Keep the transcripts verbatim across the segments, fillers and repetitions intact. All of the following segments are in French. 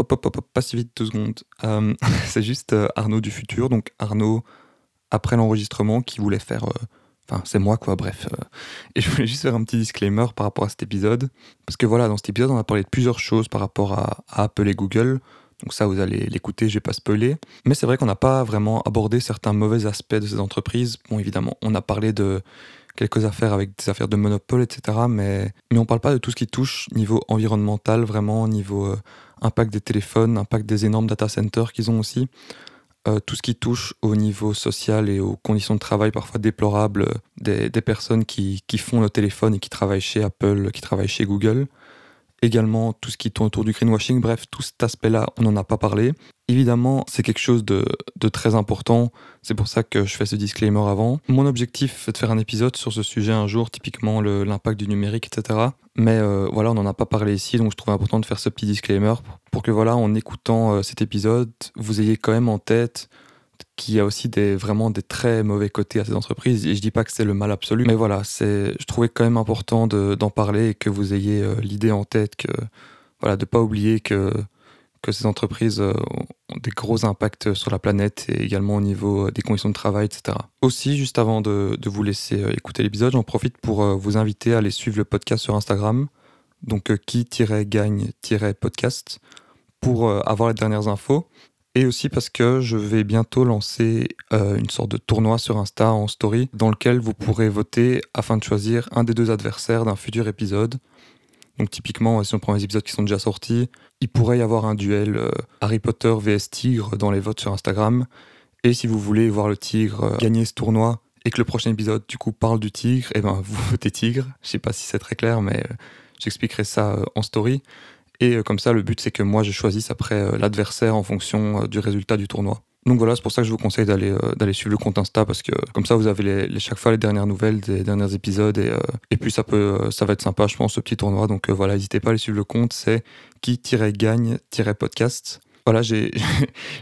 hop, hop, hop, hop, pas si vite, deux secondes. Euh, c'est juste euh, Arnaud du futur, donc Arnaud, après l'enregistrement, qui voulait faire... Euh, Enfin, c'est moi, quoi, bref. Et je voulais juste faire un petit disclaimer par rapport à cet épisode. Parce que voilà, dans cet épisode, on a parlé de plusieurs choses par rapport à, à Apple et Google. Donc ça, vous allez l'écouter, j'ai pas spoilé. Mais c'est vrai qu'on n'a pas vraiment abordé certains mauvais aspects de ces entreprises. Bon, évidemment, on a parlé de quelques affaires avec des affaires de monopole, et cetera. Mais, mais on parle pas de tout ce qui touche niveau environnemental, vraiment, niveau euh, impact des téléphones, impact des énormes data centers qu'ils ont aussi. Euh, tout ce qui touche au niveau social et aux conditions de travail parfois déplorables euh, des, des personnes qui, qui font le téléphone et qui travaillent chez Apple, qui travaillent chez Google. Également, tout ce qui tourne autour du greenwashing. Bref, tout cet aspect-là, on n'en a pas parlé. Évidemment, c'est quelque chose de, de très important. C'est pour ça que je fais ce disclaimer avant. Mon objectif, c'est de faire un épisode sur ce sujet un jour, typiquement le, l'impact du numérique, et cetera. Mais euh, voilà, on n'en a pas parlé ici, donc je trouvais important de faire ce petit disclaimer pour, pour que, voilà, en écoutant euh, cet épisode, vous ayez quand même en tête qu'il y a aussi des, vraiment des très mauvais côtés à ces entreprises. Et je ne dis pas que c'est le mal absolu, mais voilà, c'est, je trouvais quand même important de, d'en parler et que vous ayez euh, l'idée en tête que, voilà, de ne pas oublier que, que ces entreprises euh, ont des gros impacts sur la planète et également au niveau euh, des conditions de travail, et cetera. Aussi, juste avant de, de vous laisser euh, écouter l'épisode, j'en profite pour euh, vous inviter à aller suivre le podcast sur Instagram, donc euh, qui-gagne-podcast, pour euh, avoir les dernières infos. Et aussi parce que je vais bientôt lancer euh, une sorte de tournoi sur Insta en story dans lequel vous pourrez voter afin de choisir un des deux adversaires d'un futur épisode. Donc typiquement, si on prend les épisodes qui sont déjà sortis, il pourrait y avoir un duel euh, Harry Potter vs Tigre dans les votes sur Instagram. Et si vous voulez voir le Tigre euh, gagner ce tournoi et que le prochain épisode du coup parle du Tigre, et ben vous votez Tigre. Je sais pas si c'est très clair, mais euh, j'expliquerai ça euh, en story. Et comme ça, le but, c'est que moi, je choisisse après l'adversaire en fonction du résultat du tournoi. Donc voilà, c'est pour ça que je vous conseille d'aller, d'aller suivre le compte Insta, parce que comme ça, vous avez les, les, chaque fois les dernières nouvelles des derniers épisodes. Et, et puis, ça, peut, ça va être sympa, je pense, ce petit tournoi. Donc voilà, n'hésitez pas à aller suivre le compte. C'est qui-gagne-podcast. Voilà, j'ai,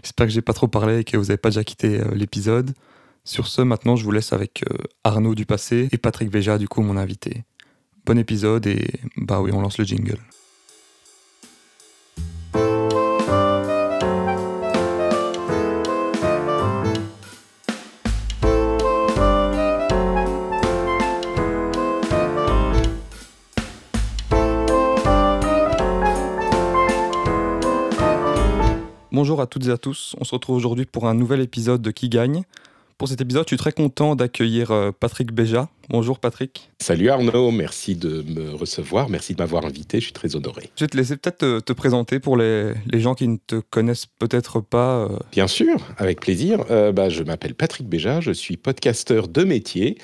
j'espère que j'ai pas trop parlé et que vous n'avez pas déjà quitté l'épisode. Sur ce, maintenant, je vous laisse avec Arnaud du passé et Patrick Béja, du coup, mon invité. Bon épisode et bah oui, on lance le jingle. Bonjour à toutes et à tous, on se retrouve aujourd'hui pour un nouvel épisode de Qui gagne. Pour cet épisode, je suis très content d'accueillir Patrick Béja. Bonjour Patrick. Salut Arnaud, merci de me recevoir, merci de m'avoir invité, je suis très honoré. Je vais te laisser peut-être te, te présenter pour les, les gens qui ne te connaissent peut-être pas. Bien sûr, avec plaisir. Euh, bah, je m'appelle Patrick Béja, je suis podcasteur de métier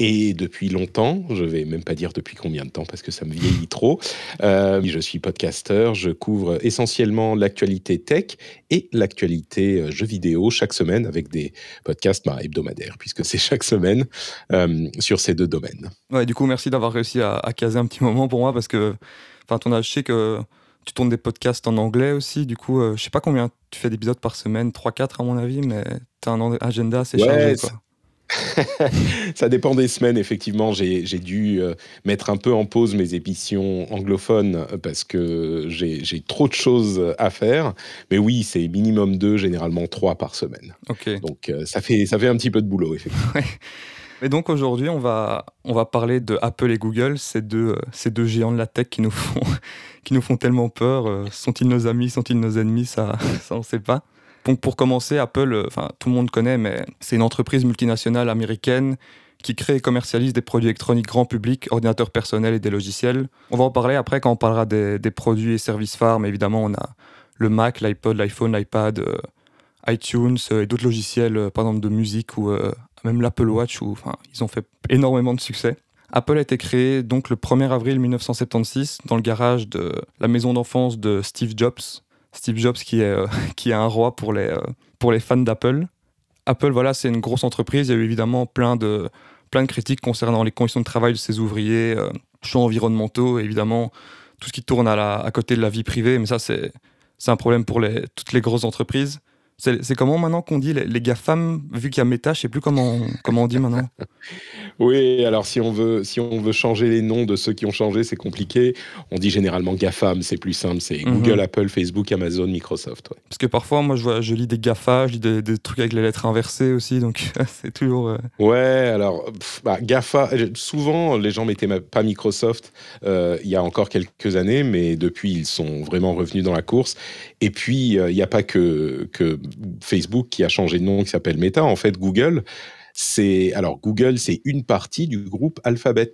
et depuis longtemps, je ne vais même pas dire depuis combien de temps parce que ça me vieillit trop, euh, je suis podcasteur, je couvre essentiellement l'actualité tech et l'actualité jeux vidéo chaque semaine avec des podcasts bah, hebdomadaires puisque c'est chaque semaine euh, sur ces deux domaines. Ouais, du coup, merci d'avoir réussi à, à caser un petit moment pour moi parce que, enfin, ton âge, je sais que tu tournes des podcasts en anglais aussi. Du coup, euh, je sais pas combien tu fais d'épisodes par semaine, trois quatre à mon avis, mais t'as un agenda assez ouais, chargé, quoi. Ça dépend des semaines, effectivement. J'ai, j'ai dû euh, mettre un peu en pause mes émissions anglophones parce que j'ai, j'ai trop de choses à faire. Mais oui, c'est minimum deux, généralement trois par semaine. Okay. Donc, euh, ça fait, ça fait un petit peu de boulot, effectivement. Ouais. Et donc aujourd'hui, on va, on va parler de Apple et Google, ces deux, ces deux géants de la tech qui nous font, qui nous font tellement peur. Sont-ils nos amis, sont-ils nos ennemis, ça, ça on ne sait pas. Donc pour commencer, Apple, enfin, tout le monde connaît, mais c'est une entreprise multinationale américaine qui crée et commercialise des produits électroniques grand public, ordinateurs personnels et des logiciels. On va en parler après quand on parlera des, des produits et services phares, mais évidemment on a le Mac, l'iPod, l'iPhone, l'iPad, euh, iTunes euh, et d'autres logiciels, euh, par exemple de musique ou... Euh, même l'Apple Watch, où enfin, ils ont fait énormément de succès. Apple a été créé donc, le premier avril dix-neuf cent soixante-seize dans le garage de la maison d'enfance de Steve Jobs. Steve Jobs qui est, euh, qui est un roi pour les, euh, pour les fans d'Apple. Apple, voilà, c'est une grosse entreprise. Il y a eu évidemment plein de, plein de critiques concernant les conditions de travail de ses ouvriers, euh, champs environnementaux, évidemment, tout ce qui tourne à, la, à côté de la vie privée. Mais ça, c'est, c'est un problème pour les, toutes les grosses entreprises. C'est, c'est comment maintenant qu'on dit les, les GAFAM, vu qu'il y a Meta, je ne sais plus comment on, comment on dit maintenant. Oui, alors si on, veut, si on veut changer les noms de ceux qui ont changé, c'est compliqué. On dit généralement GAFAM, c'est plus simple. C'est mm-hmm. Google, Apple, Facebook, Amazon, Microsoft. Ouais. Parce que parfois, moi, je, vois, je lis des GAFA, je lis des, des trucs avec les lettres inversées aussi, donc c'est toujours... Euh... Ouais, alors, pff, bah, GAFA, souvent, les gens ne mettaient pas Microsoft euh, il y a encore quelques années, mais depuis, ils sont vraiment revenus dans la course. Et puis, il euh, n'y a pas que... que Facebook qui a changé de nom, qui s'appelle Meta. En fait, Google, c'est alors Google, c'est une partie du groupe Alphabet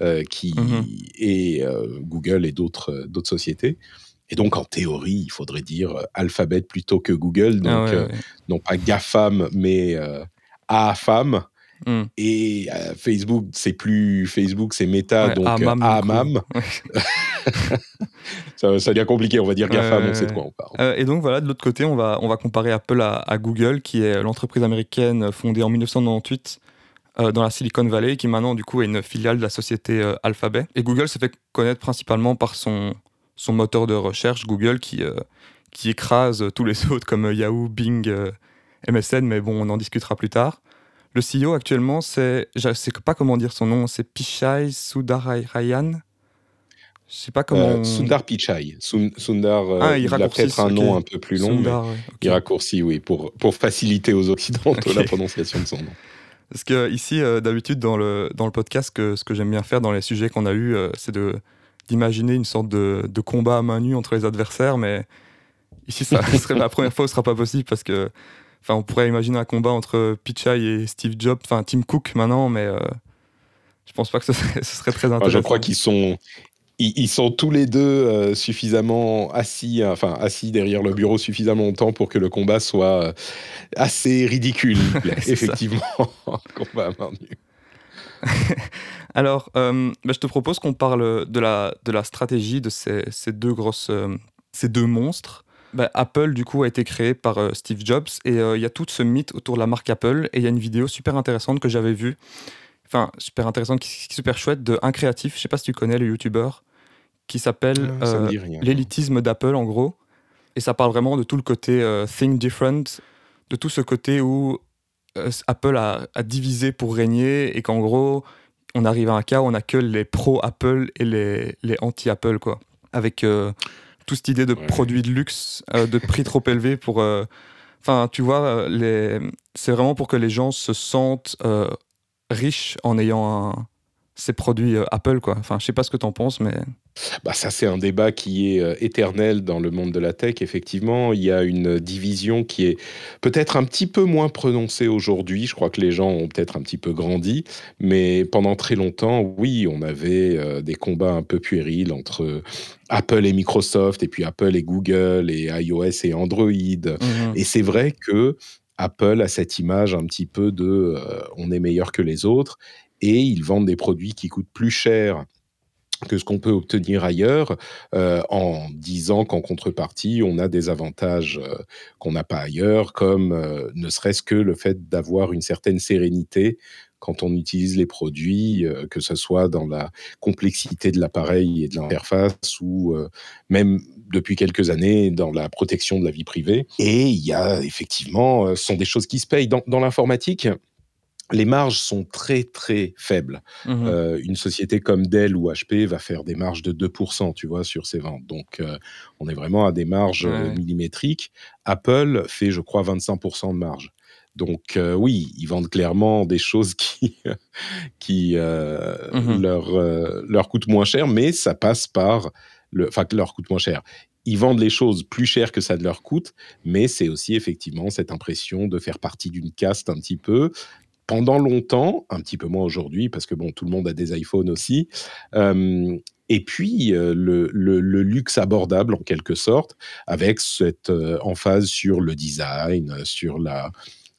euh, qui mmh. est euh, Google et d'autres d'autres sociétés. Et donc, en théorie, il faudrait dire Alphabet plutôt que Google, donc ah ouais, euh, ouais. non pas GAFAM mais euh, AFAM. Mm. Et euh, Facebook, c'est plus Facebook, c'est Meta, ouais, donc A M A M. A M A M. ça, ça devient compliqué, on va dire GAFAM, euh, on sait de quoi on parle. Euh, et donc voilà, de l'autre côté, on va, on va comparer Apple à, à Google, qui est l'entreprise américaine fondée en dix-neuf cent quatre-vingt-dix-huit euh, dans la Silicon Valley, qui maintenant du coup est une filiale de la société euh, Alphabet. Et Google se fait connaître principalement par son, son moteur de recherche, Google, qui, euh, qui écrase tous les autres comme euh, Yahoo, Bing, euh, M S N, mais bon, on en discutera plus tard. Le C E O actuellement, c'est, je ne sais pas comment dire son nom, c'est Pichai Sundarayan. Je sais pas comment. Euh, Sundar Pichai. Sundar, ah, il, il a peut-être un okay. nom un peu plus long. Sundar, mais okay. Il raccourcit, oui, pour, pour faciliter aux Occidentaux okay. la prononciation de son nom. Parce que ici, euh, d'habitude, dans le, dans le podcast, que, ce que j'aime bien faire dans les sujets qu'on a eus, euh, c'est de, d'imaginer une sorte de, de combat à main nue entre les adversaires. Mais ici, ça serait la première fois où ce ne sera pas possible parce que. Enfin, on pourrait imaginer un combat entre Pichai et Steve Jobs, enfin Tim Cook maintenant, mais euh, je pense pas que ce serait, ce serait très intéressant. Je crois qu'ils sont, ils, ils sont tous les deux euh, suffisamment assis, enfin assis derrière le bureau suffisamment longtemps pour que le combat soit assez ridicule. Effectivement, combat à main nue. Alors, euh, bah, je te propose qu'on parle de la de la stratégie de ces, ces deux grosses, euh, ces deux monstres. Bah, Apple, du coup, a été créé par euh, Steve Jobs et il euh, y a tout ce mythe autour de la marque Apple et il y a une vidéo super intéressante que j'avais vue, enfin, super intéressante, qui, qui, super chouette, d'un créatif, je ne sais pas si tu connais le youtubeur, qui s'appelle euh, euh, l'élitisme d'Apple, en gros. Et ça parle vraiment de tout le côté euh, think different, de tout ce côté où euh, Apple a, a divisé pour régner et qu'en gros, on arrive à un cas où on a que les pro-Apple et les, les anti-Apple, quoi. Avec... Euh, toute cette idée de ouais. produits de luxe, euh, de prix trop élevés pour... Enfin, euh, tu vois, les... c'est vraiment pour que les gens se sentent euh, riches en ayant un... ces produits euh, Apple, quoi. Enfin, je sais pas ce que t'en penses, mais... Bah, ça, c'est un débat qui est euh, éternel dans le monde de la tech. Effectivement, il y a une division qui est peut-être un petit peu moins prononcée aujourd'hui. Je crois que les gens ont peut-être un petit peu grandi. Mais pendant très longtemps, oui, on avait euh, des combats un peu puérils entre... Apple et Microsoft, et puis Apple et Google, et iOS et Android. Mmh. Et c'est vrai que Apple a cette image un petit peu de euh, on est meilleur que les autres, et ils vendent des produits qui coûtent plus cher que ce qu'on peut obtenir ailleurs, euh, en disant qu'en contrepartie, on a des avantages euh, qu'on n'a pas ailleurs, comme euh, ne serait-ce que le fait d'avoir une certaine sérénité quand on utilise les produits, euh, que ce soit dans la complexité de l'appareil et de l'interface, ou euh, même depuis quelques années, dans la protection de la vie privée. Et il y a effectivement, euh, ce sont des choses qui se payent. Dans, dans l'informatique, les marges sont très, très faibles. Mmh. Euh, une société comme Dell ou H P va faire des marges de deux pour cent, tu vois, sur ses ventes. Donc, euh, on est vraiment à des marges ouais. millimétriques. Apple fait, je crois, vingt-cinq pour cent de marge. Donc, euh, oui, ils vendent clairement des choses qui, qui euh, mmh. leur, euh, leur coûtent moins cher, mais ça passe par... le, enfin, leur coûte moins cher. Ils vendent les choses plus chères que ça ne leur coûte, mais c'est aussi, effectivement, cette impression de faire partie d'une caste un petit peu... Pendant longtemps, un petit peu moins aujourd'hui, parce que bon, tout le monde a des iPhones aussi. Euh, et puis, euh, le, le, le luxe abordable, en quelque sorte, avec cette euh, emphase sur le design, sur la,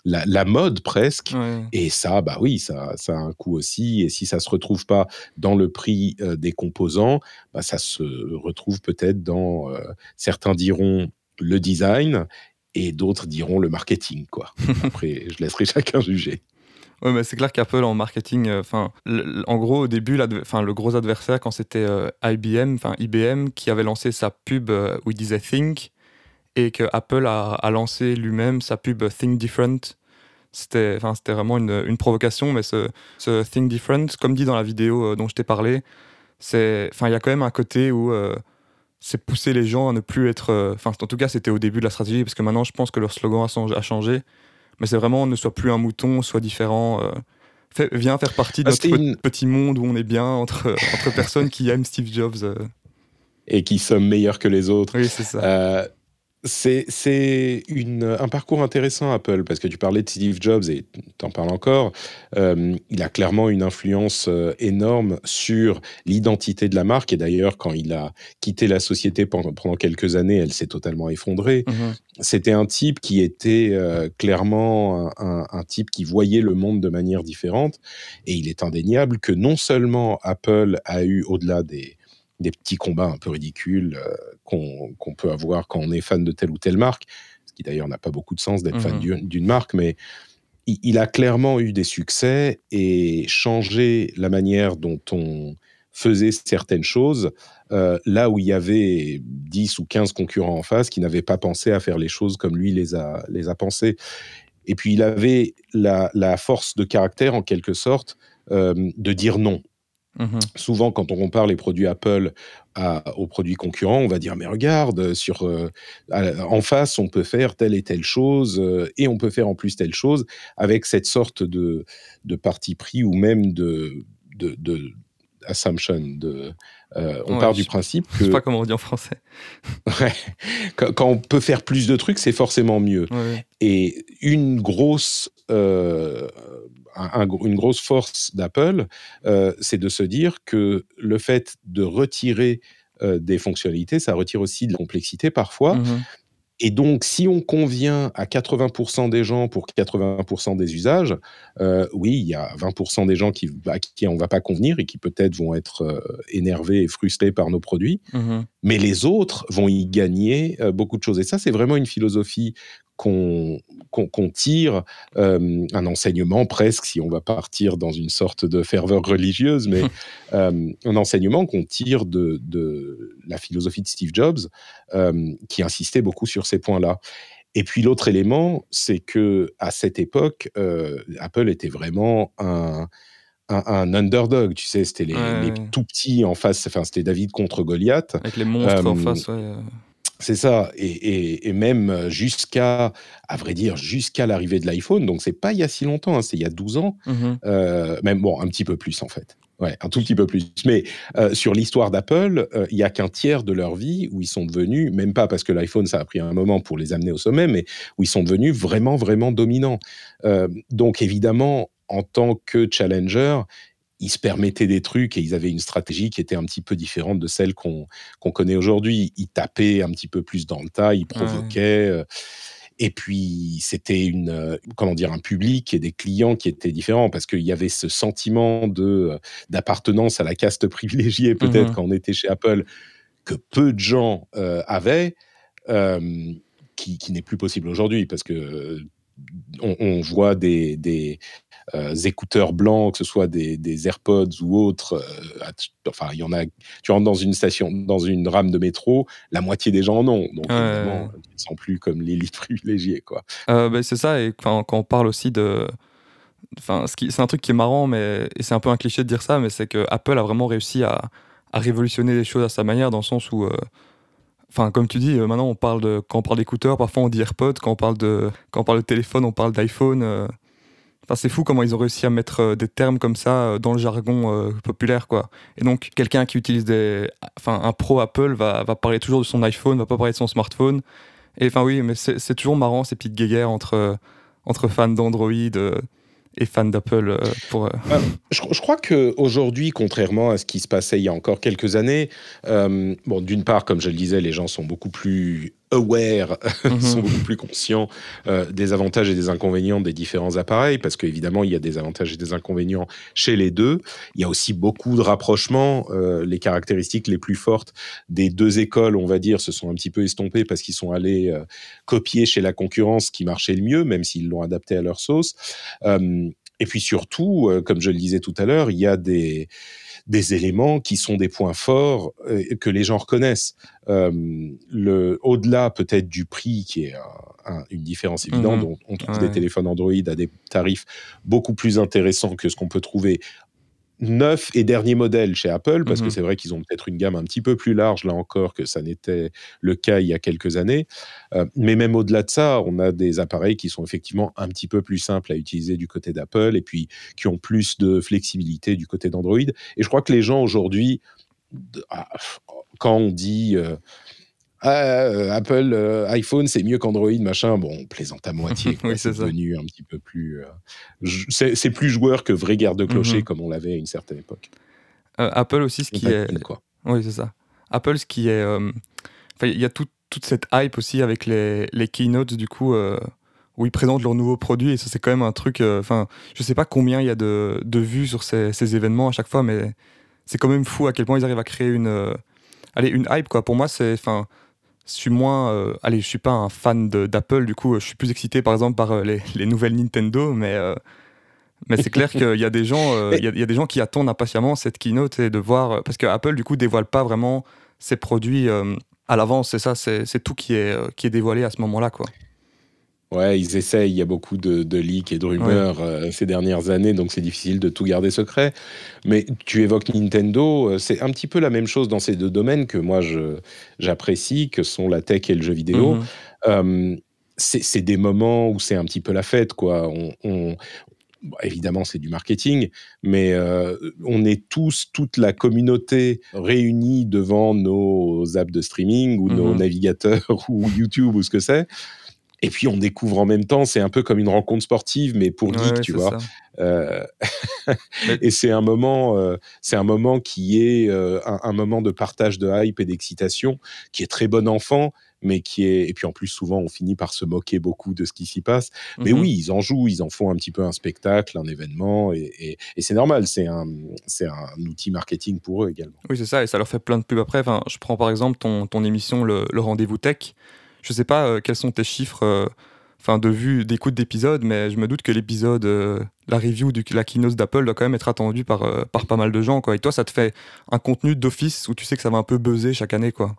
la, la mode presque. Ouais. Et ça, bah oui, ça, ça a un coût aussi. Et si ça ne se retrouve pas dans le prix euh, des composants, bah, ça se retrouve peut-être dans, euh, certains diront, le design, et d'autres diront le marketing, quoi. Après, je laisserai chacun juger. Oui, mais c'est clair qu'Apple, en marketing, euh, l- en gros, au début, le gros adversaire, quand c'était euh, I B M, I B M, qui avait lancé sa pub euh, où il disait Think, et que Apple a, a lancé lui-même sa pub Think Different. C'était, enfin, c'était vraiment une, une provocation, mais ce, ce Think Different, comme dit dans la vidéo dont je t'ai parlé, c'est, enfin, il y a quand même un côté où euh, c'est pousser les gens à ne plus être... Enfin, euh, en tout cas, c'était au début de la stratégie, parce que maintenant, je pense que leur slogan a changé. Mais c'est vraiment, ne sois plus un mouton, sois différent... Euh, Fait, viens faire partie de notre une... petit monde où on est bien entre, entre personnes qui aiment Steve Jobs. Euh. Et qui sont meilleurs que les autres. Oui, c'est ça. Euh, c'est c'est une, un parcours intéressant, Apple, parce que tu parlais de Steve Jobs et tu en parles encore. Euh, il a clairement une influence énorme sur l'identité de la marque. Et d'ailleurs, quand il a quitté la société pendant, pendant quelques années, elle s'est totalement effondrée. Mm-hmm. C'était un type qui était euh, clairement un, un, un type qui voyait le monde de manière différente. Et il est indéniable que non seulement Apple a eu, au-delà des, des petits combats un peu ridicules euh, qu'on, qu'on peut avoir quand on est fan de telle ou telle marque, ce qui d'ailleurs n'a pas beaucoup de sens d'être mmh. fan d'une, d'une marque, mais il, il a clairement eu des succès et changé la manière dont on faisait certaines choses, euh, là où il y avait dix ou quinze concurrents en face qui n'avaient pas pensé à faire les choses comme lui les a, les a pensées. Et puis, il avait la, la force de caractère, en quelque sorte, euh, de dire non. Mmh. Souvent, quand on compare les produits Apple à, aux produits concurrents, on va dire « mais regarde, sur, euh, en face, on peut faire telle et telle chose euh, et on peut faire en plus telle chose », avec cette sorte de, de parti pris ou même de... de, de assumption de, euh, on ouais, part du principe que... Je sais pas comment on dit en français. Ouais, quand, quand on peut faire plus de trucs, c'est forcément mieux. Ouais. Et une grosse, euh, un, une grosse force d'Apple, euh, c'est de se dire que le fait de retirer euh, des fonctionnalités, ça retire aussi de la complexité parfois. Mmh. Et donc, si on convient à quatre-vingts pour cent des gens pour quatre-vingts pour cent des usages, euh, oui, il y a vingt pour cent des gens qui, à qui on ne va pas convenir et qui peut-être vont être euh, énervés et frustrés par nos produits, mm-hmm. mais les autres vont y gagner euh, beaucoup de choses. Et ça, c'est vraiment une philosophie qu'on, qu'on, qu'on tire, euh, un enseignement presque, si on va partir dans une sorte de ferveur religieuse, mais euh, un enseignement qu'on tire de, de la philosophie de Steve Jobs, euh, qui insistait beaucoup sur ces points-là. Et puis l'autre élément, c'est qu'à cette époque, euh, Apple était vraiment un... Un, un underdog, tu sais, c'était les, ouais, les tout petits en face, enfin c'était David contre Goliath. Avec les monstres euh, en face, ouais. C'est ça, et, et, et même jusqu'à, à vrai dire, jusqu'à l'arrivée de l'iPhone, donc c'est pas il y a si longtemps, hein, c'est il y a douze ans, mm-hmm. euh, même bon, un petit peu plus en fait, ouais, un tout petit peu plus. Mais euh, sur l'histoire d'Apple, il euh, n'y a qu'un tiers de leur vie où ils sont devenus, même pas parce que l'iPhone ça a pris un moment pour les amener au sommet, mais où ils sont devenus vraiment, vraiment dominants. Euh, donc évidemment, en tant que challenger, ils se permettaient des trucs et ils avaient une stratégie qui était un petit peu différente de celle qu'on, qu'on connaît aujourd'hui. Ils tapaient un petit peu plus dans le tas, ils provoquaient. Ouais. Et puis, c'était une, comment dire, un public et des clients qui étaient différents parce qu'il y avait ce sentiment de, d'appartenance à la caste privilégiée, peut-être, mmh. quand on était chez Apple, que peu de gens euh, avaient, euh, qui, qui n'est plus possible aujourd'hui parce que euh, on, on voit des... des Euh, écouteurs blancs, que ce soit des, des AirPods ou autres, euh, enfin il y en a. Tu rentres dans une station, dans une rame de métro, la moitié des gens en ont, donc ouais. évidemment ils ne sont plus comme l'élite privilégiée, quoi. Euh, bah, c'est ça, et quand, quand on parle aussi de, enfin ce qui, c'est un truc qui est marrant, mais et c'est un peu un cliché de dire ça, mais c'est que Apple a vraiment réussi à, à révolutionner les choses à sa manière, dans le sens où euh, enfin, comme tu dis, euh, maintenant on parle de, quand on parle d'écouteurs, parfois on dit AirPods, quand on parle de, quand on parle de téléphone, on parle d'iPhone. Euh, Enfin, c'est fou comment ils ont réussi à mettre euh, des termes comme ça euh, dans le jargon euh, populaire, quoi. Et donc, quelqu'un qui utilise des... Enfin, un pro Apple va, va parler toujours de son iPhone, va pas parler de son smartphone. Et enfin, oui, mais c'est, c'est toujours marrant, ces petites guéguerres entre, euh, entre fans d'Android... Euh... et fan d'Apple euh, pour... Euh... Euh, je, je crois qu'aujourd'hui, contrairement à ce qui se passait il y a encore quelques années, euh, bon, d'une part, comme je le disais, les gens sont beaucoup plus aware, mm-hmm. sont beaucoup plus conscients euh, des avantages et des inconvénients des différents appareils, parce qu'évidemment, il y a des avantages et des inconvénients chez les deux. Il y a aussi beaucoup de rapprochements. Euh, les caractéristiques les plus fortes des deux écoles, on va dire, se sont un petit peu estompées parce qu'ils sont allés euh, copier chez la concurrence qui marchait le mieux, même s'ils l'ont adapté à leur sauce. Euh, Et puis surtout, euh, comme je le disais tout à l'heure, il y a des, des éléments qui sont des points forts euh, que les gens reconnaissent. Euh, le, au-delà peut-être du prix, qui est un, un, une différence évidente, mmh. on, on trouve ouais. des téléphones Android à des tarifs beaucoup plus intéressants que ce qu'on peut trouver neuf et dernier modèle chez Apple, parce mmh. que c'est vrai qu'ils ont peut-être une gamme un petit peu plus large, là encore, que ça n'était le cas il y a quelques années. Euh, mais même au-delà de ça, on a des appareils qui sont effectivement un petit peu plus simples à utiliser du côté d'Apple, et puis qui ont plus de flexibilité du côté d'Android. Et je crois que les gens aujourd'hui, quand on dit... Euh, Ah, euh, Apple, euh, iPhone, c'est mieux qu'Android, machin. Bon, on plaisante à moitié. Quoi, oui, c'est, c'est devenu un petit peu plus... Euh, j- c'est, c'est plus joueur que vrai guerre de clochers, mm-hmm. comme on l'avait à une certaine époque. Euh, Apple aussi, ce qui est... Quoi. Oui, c'est ça. Apple, ce qui est... Euh... Enfin, il y a tout, toute cette hype aussi avec les, les keynotes, du coup, euh, où ils présentent leurs nouveaux produits. Et ça, c'est quand même un truc... Enfin, euh, je ne sais pas combien il y a de, de vues sur ces, ces événements à chaque fois, mais c'est quand même fou à quel point ils arrivent à créer une... Euh... Allez, une hype, quoi. Pour moi, c'est... Enfin, je suis moins, euh, allez, je suis pas un fan de, d'Apple, du coup, je suis plus excité, par exemple, par euh, les, les nouvelles Nintendo, mais euh, mais c'est clair qu'il y a des gens, euh, il y a, il y a des gens qui attendent impatiemment cette keynote et de voir, parce que Apple, du coup, dévoile pas vraiment ses produits euh, à l'avance, c'est ça, c'est, c'est tout qui est euh, qui est dévoilé à ce moment-là, quoi. Ouais, ils essayent, il y a beaucoup de, de leaks et de rumeurs ouais. euh, ces dernières années, donc c'est difficile de tout garder secret. Mais tu évoques Nintendo, c'est un petit peu la même chose dans ces deux domaines que moi je, j'apprécie, que sont la tech et le jeu vidéo. Mmh. Euh, c'est, c'est des moments où c'est un petit peu la fête, quoi. On, on, bon, évidemment, c'est du marketing, mais euh, on est tous, toute la communauté réunie devant nos apps de streaming ou mmh. nos navigateurs ou YouTube ou ce que c'est. Et puis, on découvre en même temps, c'est un peu comme une rencontre sportive, mais pour geek, ouais, tu vois. Euh... et c'est un moment, euh, c'est un moment qui est euh, un, un moment de partage de hype et d'excitation, qui est très bon enfant, mais qui est... Et puis, en plus, souvent, on finit par se moquer beaucoup de ce qui s'y passe. Mais mm-hmm. oui, ils en jouent, ils en font un petit peu un spectacle, un événement, et, et, et c'est normal, c'est un, c'est un outil marketing pour eux également. Oui, c'est ça, et ça leur fait plein de pubs après. Enfin, je prends par exemple ton, ton émission, le, le Rendez-vous Tech. Je ne sais pas euh, quels sont tes chiffres euh, enfin, de vue, d'écoute d'épisodes, mais je me doute que l'épisode, euh, la review de la keynote d'Apple doit quand même être attendue par, euh, par pas mal de gens, quoi. Et toi, ça te fait un contenu d'office où tu sais que ça va un peu buzzer chaque année, quoi.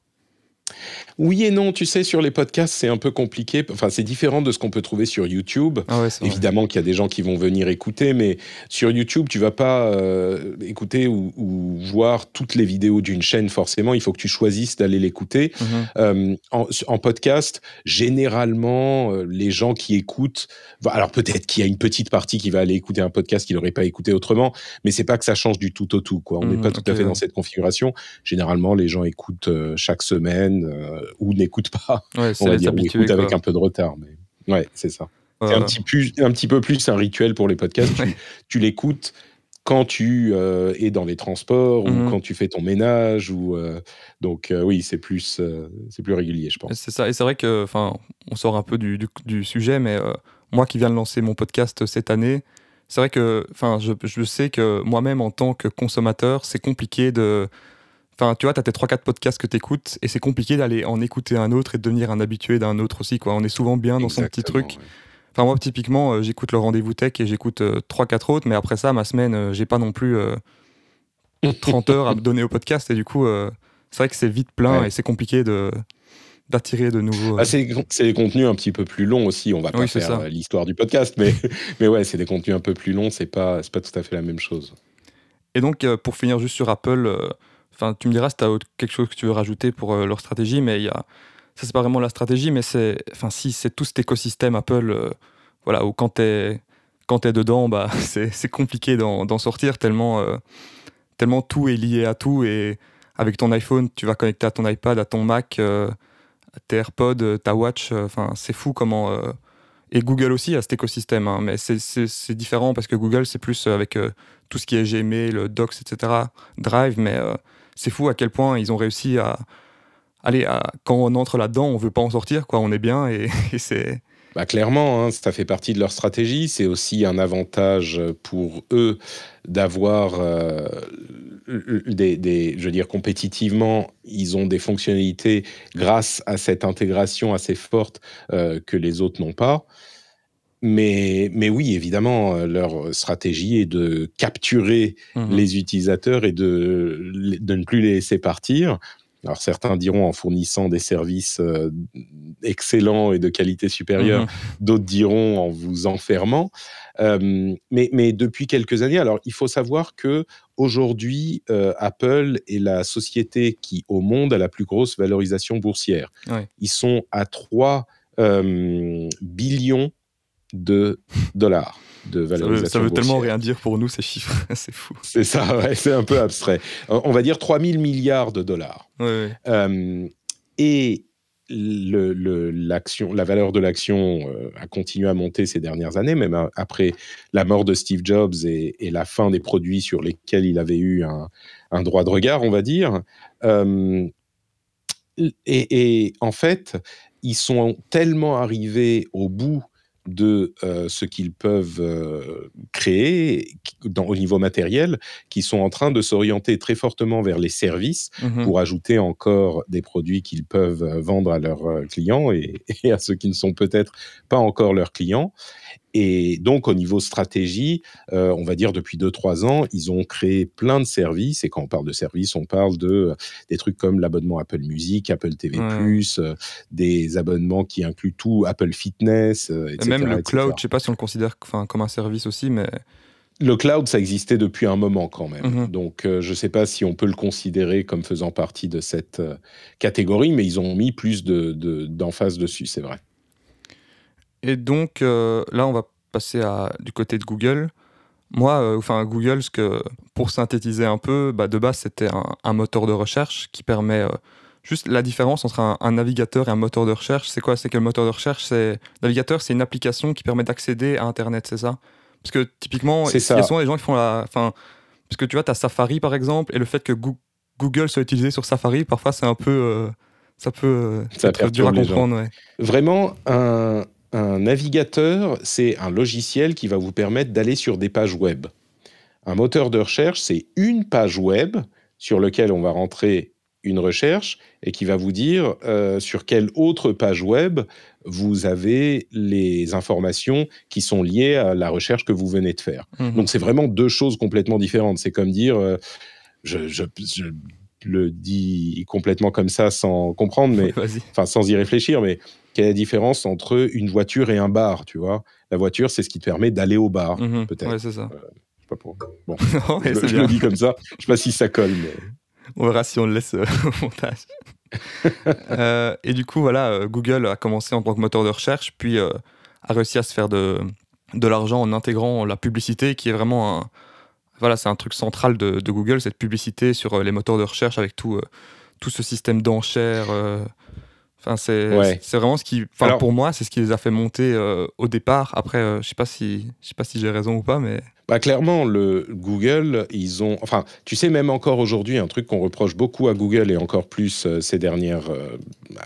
Oui et non, tu sais, sur les podcasts, c'est un peu compliqué. Enfin, c'est différent de ce qu'on peut trouver sur YouTube. Ah ouais, évidemment qu'il y a des gens qui vont venir écouter, mais sur YouTube, tu vas pas euh, écouter ou, ou voir toutes les vidéos d'une chaîne, forcément. Il faut que tu choisisses d'aller l'écouter. Mm-hmm. Euh, en, en podcast, généralement, les gens qui écoutent... Alors, peut-être qu'il y a une petite partie qui va aller écouter un podcast qu'il n'aurait pas écouté autrement, mais c'est pas que ça change du tout au tout, quoi. On n'est mmh, pas okay, tout à fait ouais. dans cette configuration. Généralement, les gens écoutent euh, chaque semaine, Euh, ou n'écoute pas, ouais, on va dire, ou écoute quoi. Avec un peu de retard, mais ouais, c'est ça. Voilà. C'est un petit, plus, un petit peu plus un rituel pour les podcasts. tu, tu l'écoutes quand tu euh, es dans les transports mm-hmm. ou quand tu fais ton ménage, ou euh, donc euh, oui, c'est plus euh, c'est plus régulier, je pense. C'est ça, et c'est vrai que, enfin, on sort un peu du, du, du sujet, mais euh, moi qui viens de lancer mon podcast cette année, c'est vrai que, enfin, je, je sais que moi-même en tant que consommateur, c'est compliqué de... Enfin, tu vois, t'as tes trois quatre podcasts que t'écoutes, et c'est compliqué d'aller en écouter un autre et de devenir un habitué d'un autre aussi, quoi. On est souvent bien dans Exactement, son petit truc. Ouais. Enfin, moi, typiquement, euh, j'écoute le Rendez-vous Tech et j'écoute euh, trois quatre autres, mais après ça, ma semaine, euh, j'ai pas non plus euh, trente heures à me donner au podcast, et du coup, euh, c'est vrai que c'est vite plein ouais. et c'est compliqué de... d'attirer de nouveaux... Euh... Ah, c'est, c'est des contenus un petit peu plus longs aussi, on va pas oui, faire ça. L'histoire du podcast, mais, mais ouais, c'est des contenus un peu plus longs, c'est pas, c'est pas tout à fait la même chose. Et donc, euh, pour finir juste sur Apple... Euh, Enfin, tu me diras si tu as quelque chose que tu veux rajouter pour euh, leur stratégie, mais y a... ça, c'est pas vraiment la stratégie, mais c'est... Enfin, si, c'est tout cet écosystème Apple, euh, voilà, où quand t'es, quand t'es dedans, bah, c'est, c'est compliqué d'en, d'en sortir, tellement, euh, tellement tout est lié à tout, et avec ton iPhone, tu vas connecter à ton iPad, à ton Mac, euh, à tes AirPods, euh, ta Watch, euh, enfin, c'est fou comment... Euh... Et Google aussi a cet écosystème, hein, mais c'est, c'est, c'est différent, parce que Google, c'est plus avec euh, tout ce qui est Gmail, Docs, et cetera, Drive, mais... Euh, c'est fou à quel point ils ont réussi à... Allez, à... quand on entre là-dedans, on ne veut pas en sortir, quoi. On est bien, et, et c'est... Bah clairement, hein, ça fait partie de leur stratégie. C'est aussi un avantage pour eux d'avoir euh, des, des... Je veux dire, compétitivement, ils ont des fonctionnalités grâce à cette intégration assez forte euh, que les autres n'ont pas. Mais, mais oui, évidemment, leur stratégie est de capturer mmh. les utilisateurs et de, de ne plus les laisser partir. Alors certains diront en fournissant des services euh, excellents et de qualité supérieure, mmh. d'autres diront en vous enfermant. Euh, mais, mais depuis quelques années, alors il faut savoir que aujourd'hui, euh, Apple est la société qui au monde a la plus grosse valorisation boursière. Ouais. Ils sont à trois euh, billions de dollars. De valorisation ça veut, ça veut tellement rien dire pour nous, ces chiffres, c'est fou. C'est ça, ouais, c'est un peu abstrait. On va dire trois mille milliards de dollars. Ouais, ouais. Euh, et le, le, l'action, la valeur de l'action euh, a continué à monter ces dernières années, même a, après la mort de Steve Jobs et, et la fin des produits sur lesquels il avait eu un, un droit de regard, on va dire. Euh, et, et en fait, ils sont tellement arrivés au bout de euh, ce qu'ils peuvent euh, créer dans, au niveau matériel, qui sont en train de s'orienter très fortement vers les services mmh. pour ajouter encore des produits qu'ils peuvent vendre à leurs clients et, et à ceux qui ne sont peut-être pas encore leurs clients. Et donc, au niveau stratégie, euh, on va dire depuis deux à trois ans, ils ont créé plein de services. Et quand on parle de services, on parle de, euh, des trucs comme l'abonnement Apple Music, Apple T V plus, ouais. euh, des abonnements qui incluent tout, Apple Fitness, euh, et cetera. Et même le et cetera cloud, je ne sais pas si on le considère comme un service aussi, mais... Le cloud, ça existait depuis un moment quand même. Mmh. Donc, euh, je ne sais pas si on peut le considérer comme faisant partie de cette euh, catégorie, mais ils ont mis plus de, de, d'emphase dessus, c'est vrai. Et donc, euh, là, on va passer à, du côté de Google. Moi, euh, enfin, Google, ce que, pour synthétiser un peu, bah, de base, c'était un, un moteur de recherche qui permet... Euh, juste la différence entre un, un navigateur et un moteur de recherche, c'est quoi ? C'est que le moteur de recherche, c'est... Navigateur, c'est une application qui permet d'accéder à Internet, c'est ça ? Parce que, typiquement, il y a souvent des gens qui font la... Enfin, parce que, tu vois, tu as Safari, par exemple, et le fait que Go- Google soit utilisé sur Safari, parfois, c'est un peu... Euh, ça peut ça être dur à comprendre, ouais. Vraiment, un... Un navigateur, c'est un logiciel qui va vous permettre d'aller sur des pages web. Un moteur de recherche, c'est une page web sur laquelle on va rentrer une recherche et qui va vous dire euh, sur quelle autre page web vous avez les informations qui sont liées à la recherche que vous venez de faire. Mmh. Donc, c'est vraiment deux choses complètement différentes. C'est comme dire... Euh, je, je, je le dis complètement comme ça sans comprendre, mais enfin sans y réfléchir, mais... Quelle est la différence entre une voiture et un bar, tu vois ? La voiture, c'est ce qui te permet d'aller au bar, mmh, peut-être. Ouais, c'est ça. Euh, je sais pas pour... Bon, non, je, c'est je le dis comme ça. Je sais pas si ça colle, mais... On verra si on le laisse euh, au montage. euh, et du coup, voilà, euh, Google a commencé en tant que moteur de recherche, puis euh, a réussi à se faire de, de l'argent en intégrant la publicité, qui est vraiment un... Voilà, c'est un truc central de, de Google, cette publicité sur euh, les moteurs de recherche, avec tout, euh, tout ce système d'enchères... Euh... Enfin, c'est, ouais. c'est vraiment ce qui, enfin, alors, pour moi, c'est ce qui les a fait monter euh, au départ. Après, euh, je sais pas si, je sais pas si j'ai raison ou pas, mais bah clairement, le Google, ils ont, enfin, tu sais, même encore aujourd'hui, un truc qu'on reproche beaucoup à Google et encore plus euh, ces dernières, euh,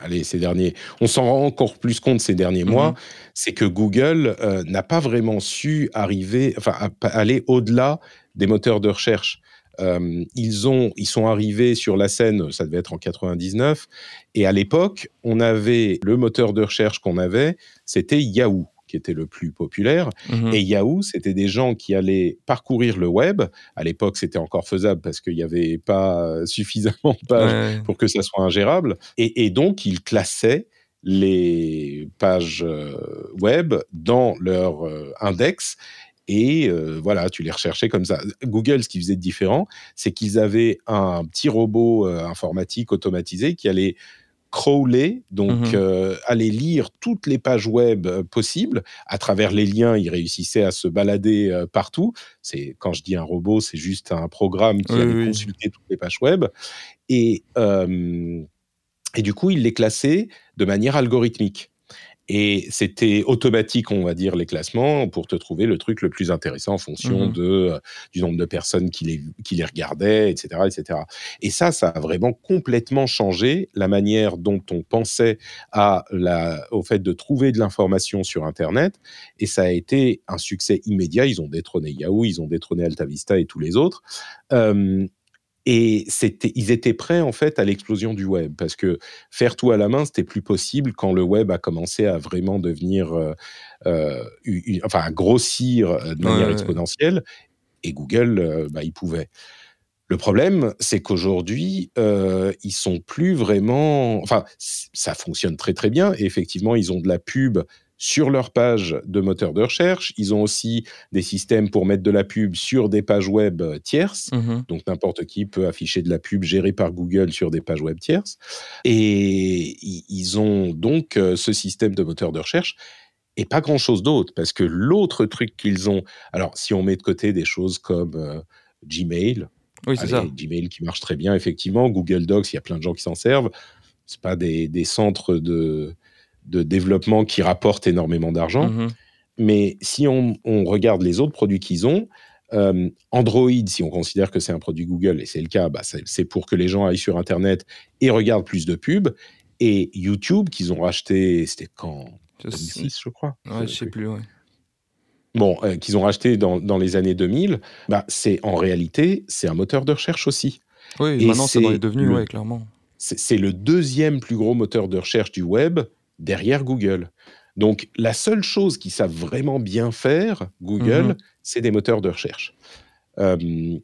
allez, ces derniers, on s'en rend encore plus compte ces derniers mm-hmm. mois, c'est que Google euh, n'a pas vraiment su arriver, enfin, aller au-delà des moteurs de recherche. Euh, ils, ont, ils sont arrivés sur la scène, ça devait être en quatre-vingt-dix-neuf, et à l'époque, on avait le moteur de recherche qu'on avait, c'était Yahoo, qui était le plus populaire, mmh. et Yahoo, c'était des gens qui allaient parcourir le web. À l'époque, c'était encore faisable parce qu'il n'y avait pas suffisamment de pages ouais. pour que ça soit ingérable, et, et donc ils classaient les pages web dans leur index. Et euh, voilà, tu les recherchais comme ça. Google, ce qu'ils faisaient de différent, c'est qu'ils avaient un petit robot euh, informatique automatisé qui allait crawler, donc mm-hmm. euh, aller lire toutes les pages web euh, possibles. À travers les liens, ils réussissaient à se balader euh, partout. C'est, quand je dis un robot, c'est juste un programme qui oui, allait oui. consulter toutes les pages web. Et, euh, et du coup, ils les classaient de manière algorithmique. Et c'était automatique, on va dire, les classements pour te trouver le truc le plus intéressant en fonction mmh. de, euh, du nombre de personnes qui les, qui les regardaient, et cetera, et cetera. Et ça, ça a vraiment complètement changé la manière dont on pensait à la, au fait de trouver de l'information sur Internet. Et ça a été un succès immédiat. Ils ont détrôné Yahoo, ils ont détrôné Alta Vista et tous les autres. Euh, Et c'était, ils étaient prêts en fait à l'explosion du web, parce que faire tout à la main, c'était plus possible quand le web a commencé à vraiment devenir, euh, euh, une, enfin à grossir de manière ouais, exponentielle. Ouais. Et Google, euh, bah, il pouvait. Le problème, c'est qu'aujourd'hui, euh, ils sont plus vraiment. Enfin, c- ça fonctionne très très bien. Et effectivement, ils ont de la pub sur leur page de moteur de recherche. Ils ont aussi des systèmes pour mettre de la pub sur des pages web tierces. Mmh. Donc, n'importe qui peut afficher de la pub gérée par Google sur des pages web tierces. Et ils ont donc ce système de moteur de recherche et pas grand-chose d'autre. Parce que l'autre truc qu'ils ont... Alors, si on met de côté des choses comme euh, Gmail... Oui, c'est allez, ça. Gmail qui marche très bien, effectivement. Google Docs, il y a plein de gens qui s'en servent. C'est pas des, des centres de... de développement qui rapporte énormément d'argent. Mmh. Mais si on, on regarde les autres produits qu'ils ont, euh, Android, si on considère que c'est un produit Google, et c'est le cas, bah c'est, c'est pour que les gens aillent sur Internet et regardent plus de pubs. Et YouTube, qu'ils ont racheté, c'était quand deux mille six, je crois. Ouais, je sais plus, plus ouais. Bon, euh, qu'ils ont racheté dans, dans les années deux mille, bah c'est, en réalité, c'est un moteur de recherche aussi. Oui, et maintenant, c'est, ça est devenu, le, ouais, clairement. C'est, c'est le deuxième plus gros moteur de recherche du web, derrière Google. Donc, la seule chose qu'ils savent vraiment bien faire, Google, mmh. c'est des moteurs de recherche. Euh,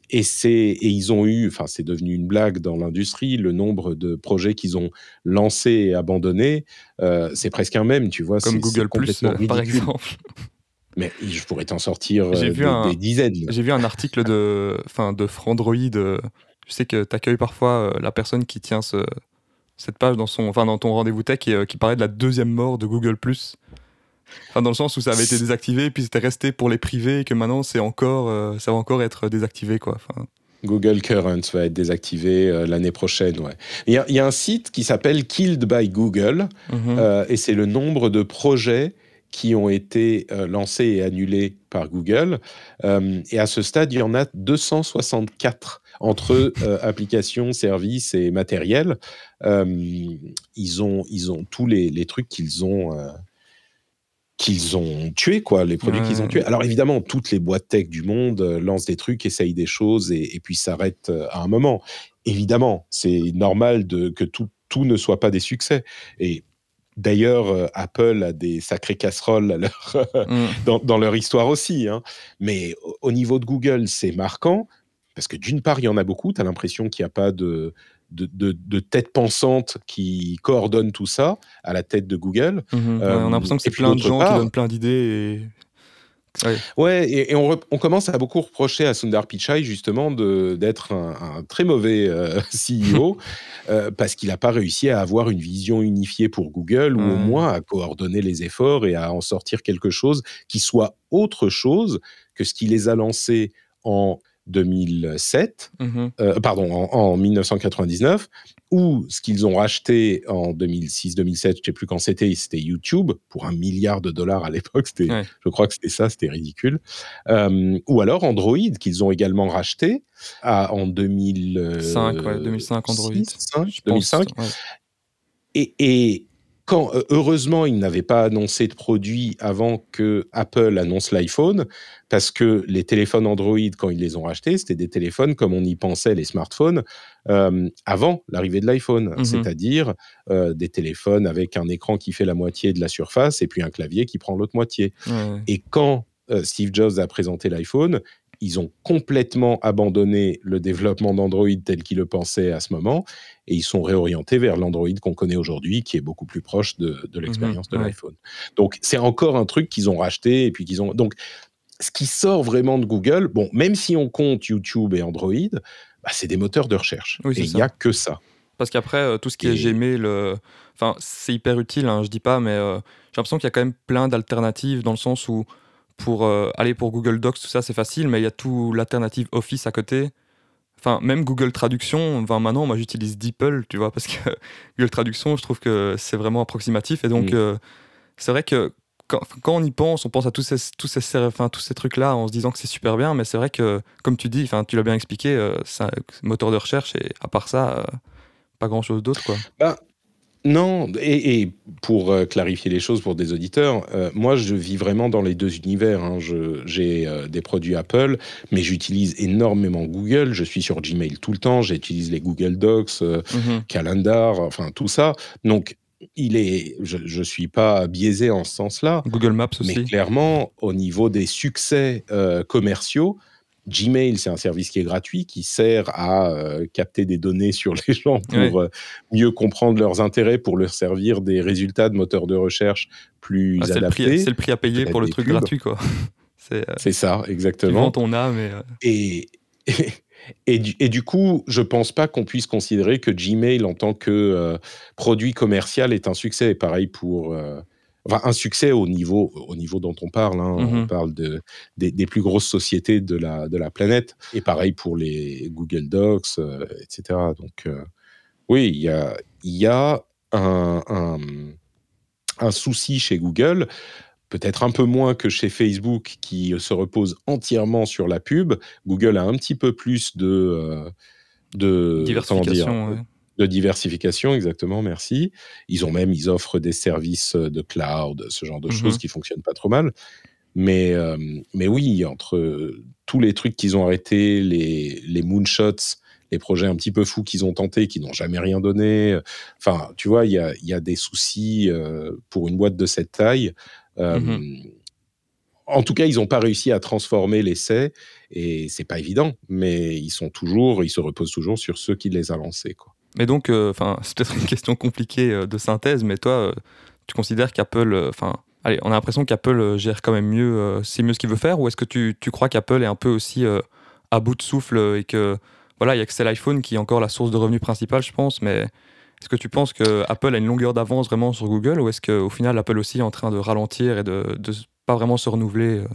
et, c'est, et ils ont eu, enfin, c'est devenu une blague dans l'industrie, le nombre de projets qu'ils ont lancés et abandonnés, euh, c'est presque un mème, tu vois. Comme c'est, Google c'est complètement Plus, euh, par exemple. Mais je pourrais t'en sortir euh, des, un, des dizaines. J'ai vu un article de, de Frandroid. Euh, je sais que tu accueilles parfois euh, la personne qui tient ce... cette page dans, son, enfin dans ton rendez-vous tech et, euh, qui parlait de la deuxième mort de Google+. Enfin, dans le sens où ça avait été désactivé, puis c'était resté pour les privés, et que maintenant, c'est encore, euh, ça va encore être désactivé. Quoi. Enfin... Google Currents va être désactivé euh, l'année prochaine. Ouais. Il y a, il y a un site qui s'appelle Killed by Google, mm-hmm. euh, et c'est le nombre de projets qui ont été euh, lancés et annulés par Google. Euh, et à ce stade, il y en a deux cent soixante-quatre entre euh, applications, services et matériel. Euh, ils, ont, ils ont tous les, les trucs qu'ils ont, euh, qu'ils ont tués, quoi, les produits ouais. qu'ils ont tués. Alors évidemment, toutes les boîtes tech du monde lancent des trucs, essayent des choses et, et puis s'arrêtent à un moment. Évidemment, c'est normal de, que tout, tout ne soit pas des succès. Et d'ailleurs, euh, Apple a des sacrées casseroles à leur, euh, mm. dans, dans leur histoire aussi. Hein. Mais au, au niveau de Google, c'est marquant, parce que d'une part, il y en a beaucoup. Tu as l'impression qu'il n'y a pas de, de, de, de tête pensante qui coordonne tout ça à la tête de Google. Mm-hmm. Euh, ouais, on a l'impression que c'est plein de gens part, qui donnent plein d'idées. Et... Ouais. ouais, et, et on, re- on commence à beaucoup reprocher à Sundar Pichai justement de, d'être un, un très mauvais euh, C E O euh, parce qu'il n'a pas réussi à avoir une vision unifiée pour Google ou mmh. au moins à coordonner les efforts et à en sortir quelque chose qui soit autre chose que ce qui les a lancés en deux mille sept, mmh. euh, pardon, en, en dix-neuf cent quatre-vingt-dix-neuf, ou ce qu'ils ont racheté en deux mille six deux mille sept, je ne sais plus quand c'était, c'était YouTube, pour un milliard de dollars à l'époque, c'était, ouais. je crois que c'était ça, c'était ridicule. Euh, ou alors Android, qu'ils ont également racheté à, en deux mille cinq, euh, ouais, deux mille cinq Android. deux mille cinq, je deux mille cinq. Pense, ouais. Et... et Quand, heureusement, ils n'avaient pas annoncé de produit avant que Apple annonce l'iPhone, parce que les téléphones Android, quand ils les ont rachetés, c'était des téléphones comme on y pensait les smartphones euh, avant l'arrivée de l'iPhone, mmh. c'est-à-dire euh, des téléphones avec un écran qui fait la moitié de la surface et puis un clavier qui prend l'autre moitié. Mmh. Et quand euh, Steve Jobs a présenté l'iPhone, ils ont complètement abandonné le développement d'Android tel qu'ils le pensaient à ce moment, et ils sont réorientés vers l'Android qu'on connaît aujourd'hui, qui est beaucoup plus proche de, de l'expérience mmh, de ouais. l'iPhone. Donc, c'est encore un truc qu'ils ont racheté, et puis qu'ils ont... Donc, ce qui sort vraiment de Google, bon, même si on compte YouTube et Android, bah, c'est des moteurs de recherche. Oui, et il n'y a que ça. Parce qu'après, euh, tout ce qui et... est Gmail, le... enfin, c'est hyper utile, hein, je ne dis pas, mais euh, j'ai l'impression qu'il y a quand même plein d'alternatives, dans le sens où pour euh, aller pour Google Docs, tout ça, c'est facile, mais il y a tout l'alternative Office à côté. Enfin, même Google Traduction, enfin, maintenant, moi, j'utilise DeepL, tu vois, parce que Google Traduction, je trouve que c'est vraiment approximatif. Et donc, mmh. euh, c'est vrai que quand, quand on y pense, on pense à tous ces, tous ces, enfin, tous ces trucs-là en se disant que c'est super bien, mais c'est vrai que, comme tu dis, enfin, tu l'as bien expliqué, euh, c'est un moteur de recherche, et à part ça, euh, pas grand-chose d'autre, quoi. Bah. Non, et, et pour euh, clarifier les choses pour des auditeurs, euh, moi je vis vraiment dans les deux univers, hein. Je, j'ai euh, des produits Apple, mais j'utilise énormément Google, je suis sur Gmail tout le temps, j'utilise les Google Docs, euh, mm-hmm. Calendar, enfin tout ça, donc il est, je ne suis pas biaisé en ce sens-là. Google Maps aussi. Mais clairement, au niveau des succès euh, commerciaux, Gmail, c'est un service qui est gratuit, qui sert à euh, capter des données sur les gens pour ouais. euh, mieux comprendre leurs intérêts, pour leur servir des résultats de moteurs de recherche plus ah, c'est adaptés. Le prix, c'est le prix à payer pour le truc pubs. gratuit, quoi. C'est, euh, c'est ça, exactement. Tu vends ton âme et... Euh... Et, et, et, du, et du coup, je ne pense pas qu'on puisse considérer que Gmail, en tant que euh, produit commercial, est un succès. Pareil pour... Euh, Enfin, un succès au niveau, au niveau dont on parle. Hein. Mm-hmm. On parle de, des, des plus grosses sociétés de la, de la planète. Et pareil pour les Google Docs, euh, et cetera. Donc, euh, oui, il y a, y a un, un, un souci chez Google, peut-être un peu moins que chez Facebook, qui se repose entièrement sur la pub. Google a un petit peu plus de... Euh, de diversification, oui. De diversification, exactement, merci. Ils ont même, ils offrent des services de cloud, ce genre de mmh. choses qui fonctionnent pas trop mal. Mais, euh, mais oui, entre tous les trucs qu'ils ont arrêtés, les, les moonshots, les projets un petit peu fous qu'ils ont tentés, qui n'ont jamais rien donné. Enfin, tu vois, il y a, y a des soucis euh, pour une boîte de cette taille. Euh, mmh. En tout cas, ils n'ont pas réussi à transformer l'essai, et c'est pas évident, mais ils sont toujours, ils se reposent toujours sur ceux qui les a lancés, quoi. Mais donc, euh, c'est peut-être une question compliquée euh, de synthèse, mais toi, euh, tu considères qu'Apple... Enfin, euh, allez, on a l'impression qu'Apple gère quand même mieux, euh, c'est mieux ce qu'il veut faire, ou est-ce que tu, tu crois qu'Apple est un peu aussi euh, à bout de souffle et que, voilà, il n'y a que c'est l'iPhone qui est encore la source de revenus principale, je pense, mais est-ce que tu penses qu'Apple a une longueur d'avance vraiment sur Google, ou est-ce qu'au final, Apple aussi est en train de ralentir et de ne pas vraiment se renouveler euh...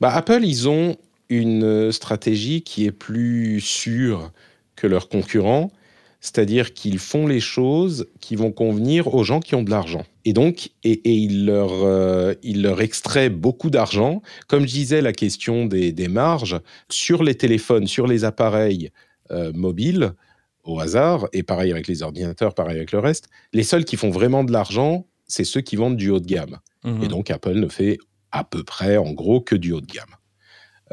bah, Apple, ils ont une stratégie qui est plus sûre que leurs concurrents. C'est-à-dire qu'ils font les choses qui vont convenir aux gens qui ont de l'argent. Et donc, et, et ils leur, euh, ils leur extraient beaucoup d'argent. Comme je disais, la question des, des marges, sur les téléphones, sur les appareils euh, mobiles, au hasard, et pareil avec les ordinateurs, pareil avec le reste, les seuls qui font vraiment de l'argent, c'est ceux qui vendent du haut de gamme. Mmh. Et donc, Apple ne fait à peu près, en gros, que du haut de gamme.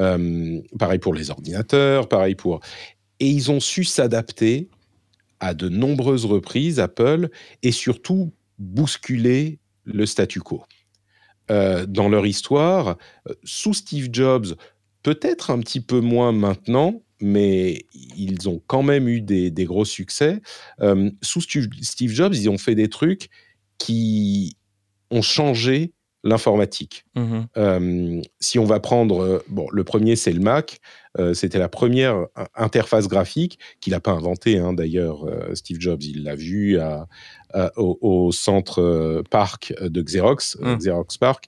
Euh, pareil pour les ordinateurs, pareil pour... Et ils ont su s'adapter... à de nombreuses reprises, Apple, et surtout bousculer le statu quo. Euh, dans leur histoire, sous Steve Jobs, peut-être un petit peu moins maintenant, mais ils ont quand même eu des, des gros succès. Euh, sous Steve Jobs, ils ont fait des trucs qui ont changé l'informatique. Mmh. Euh, si on va prendre... Bon, le premier, c'est le Mac. Euh, c'était la première interface graphique qu'il n'a pas inventée, hein, d'ailleurs, euh, Steve Jobs. Il l'a vu à, à, au, au centre euh, parc de Xerox, mmh. Xerox Park.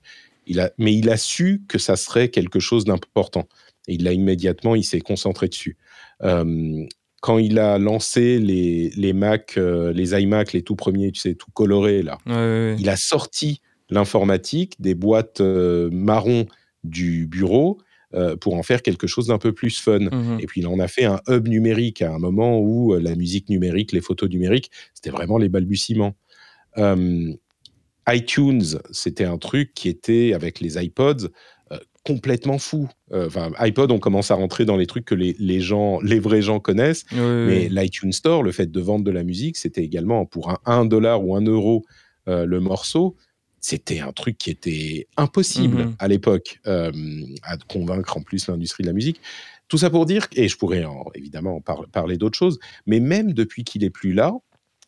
Il a, mais il a su que ça serait quelque chose d'important. Et il l'a immédiatement, il s'est concentré dessus. Euh, quand il a lancé les, les Mac, euh, les iMac, les tout premiers, tu sais, tout colorés, là, ouais, ouais, ouais. il a sorti l'informatique des boîtes euh, marron du bureau euh, pour en faire quelque chose d'un peu plus fun. Mmh. Et puis, il en a fait un hub numérique à un moment où euh, la musique numérique, les photos numériques, c'était vraiment les balbutiements. Euh, iTunes, c'était un truc qui était, avec les iPods, euh, complètement fou. Enfin, euh, iPod, on commence à rentrer dans les trucs que les, les, gens, les vrais gens connaissent. Oui, mais oui. L'iTunes Store, le fait de vendre de la musique, c'était également pour un dollar ou un euro euh, le morceau. C'était un truc qui était impossible mmh. à l'époque, euh, à convaincre en plus l'industrie de la musique. Tout ça pour dire, et je pourrais en, évidemment en par- parler d'autres choses, mais même depuis qu'il n'est plus là,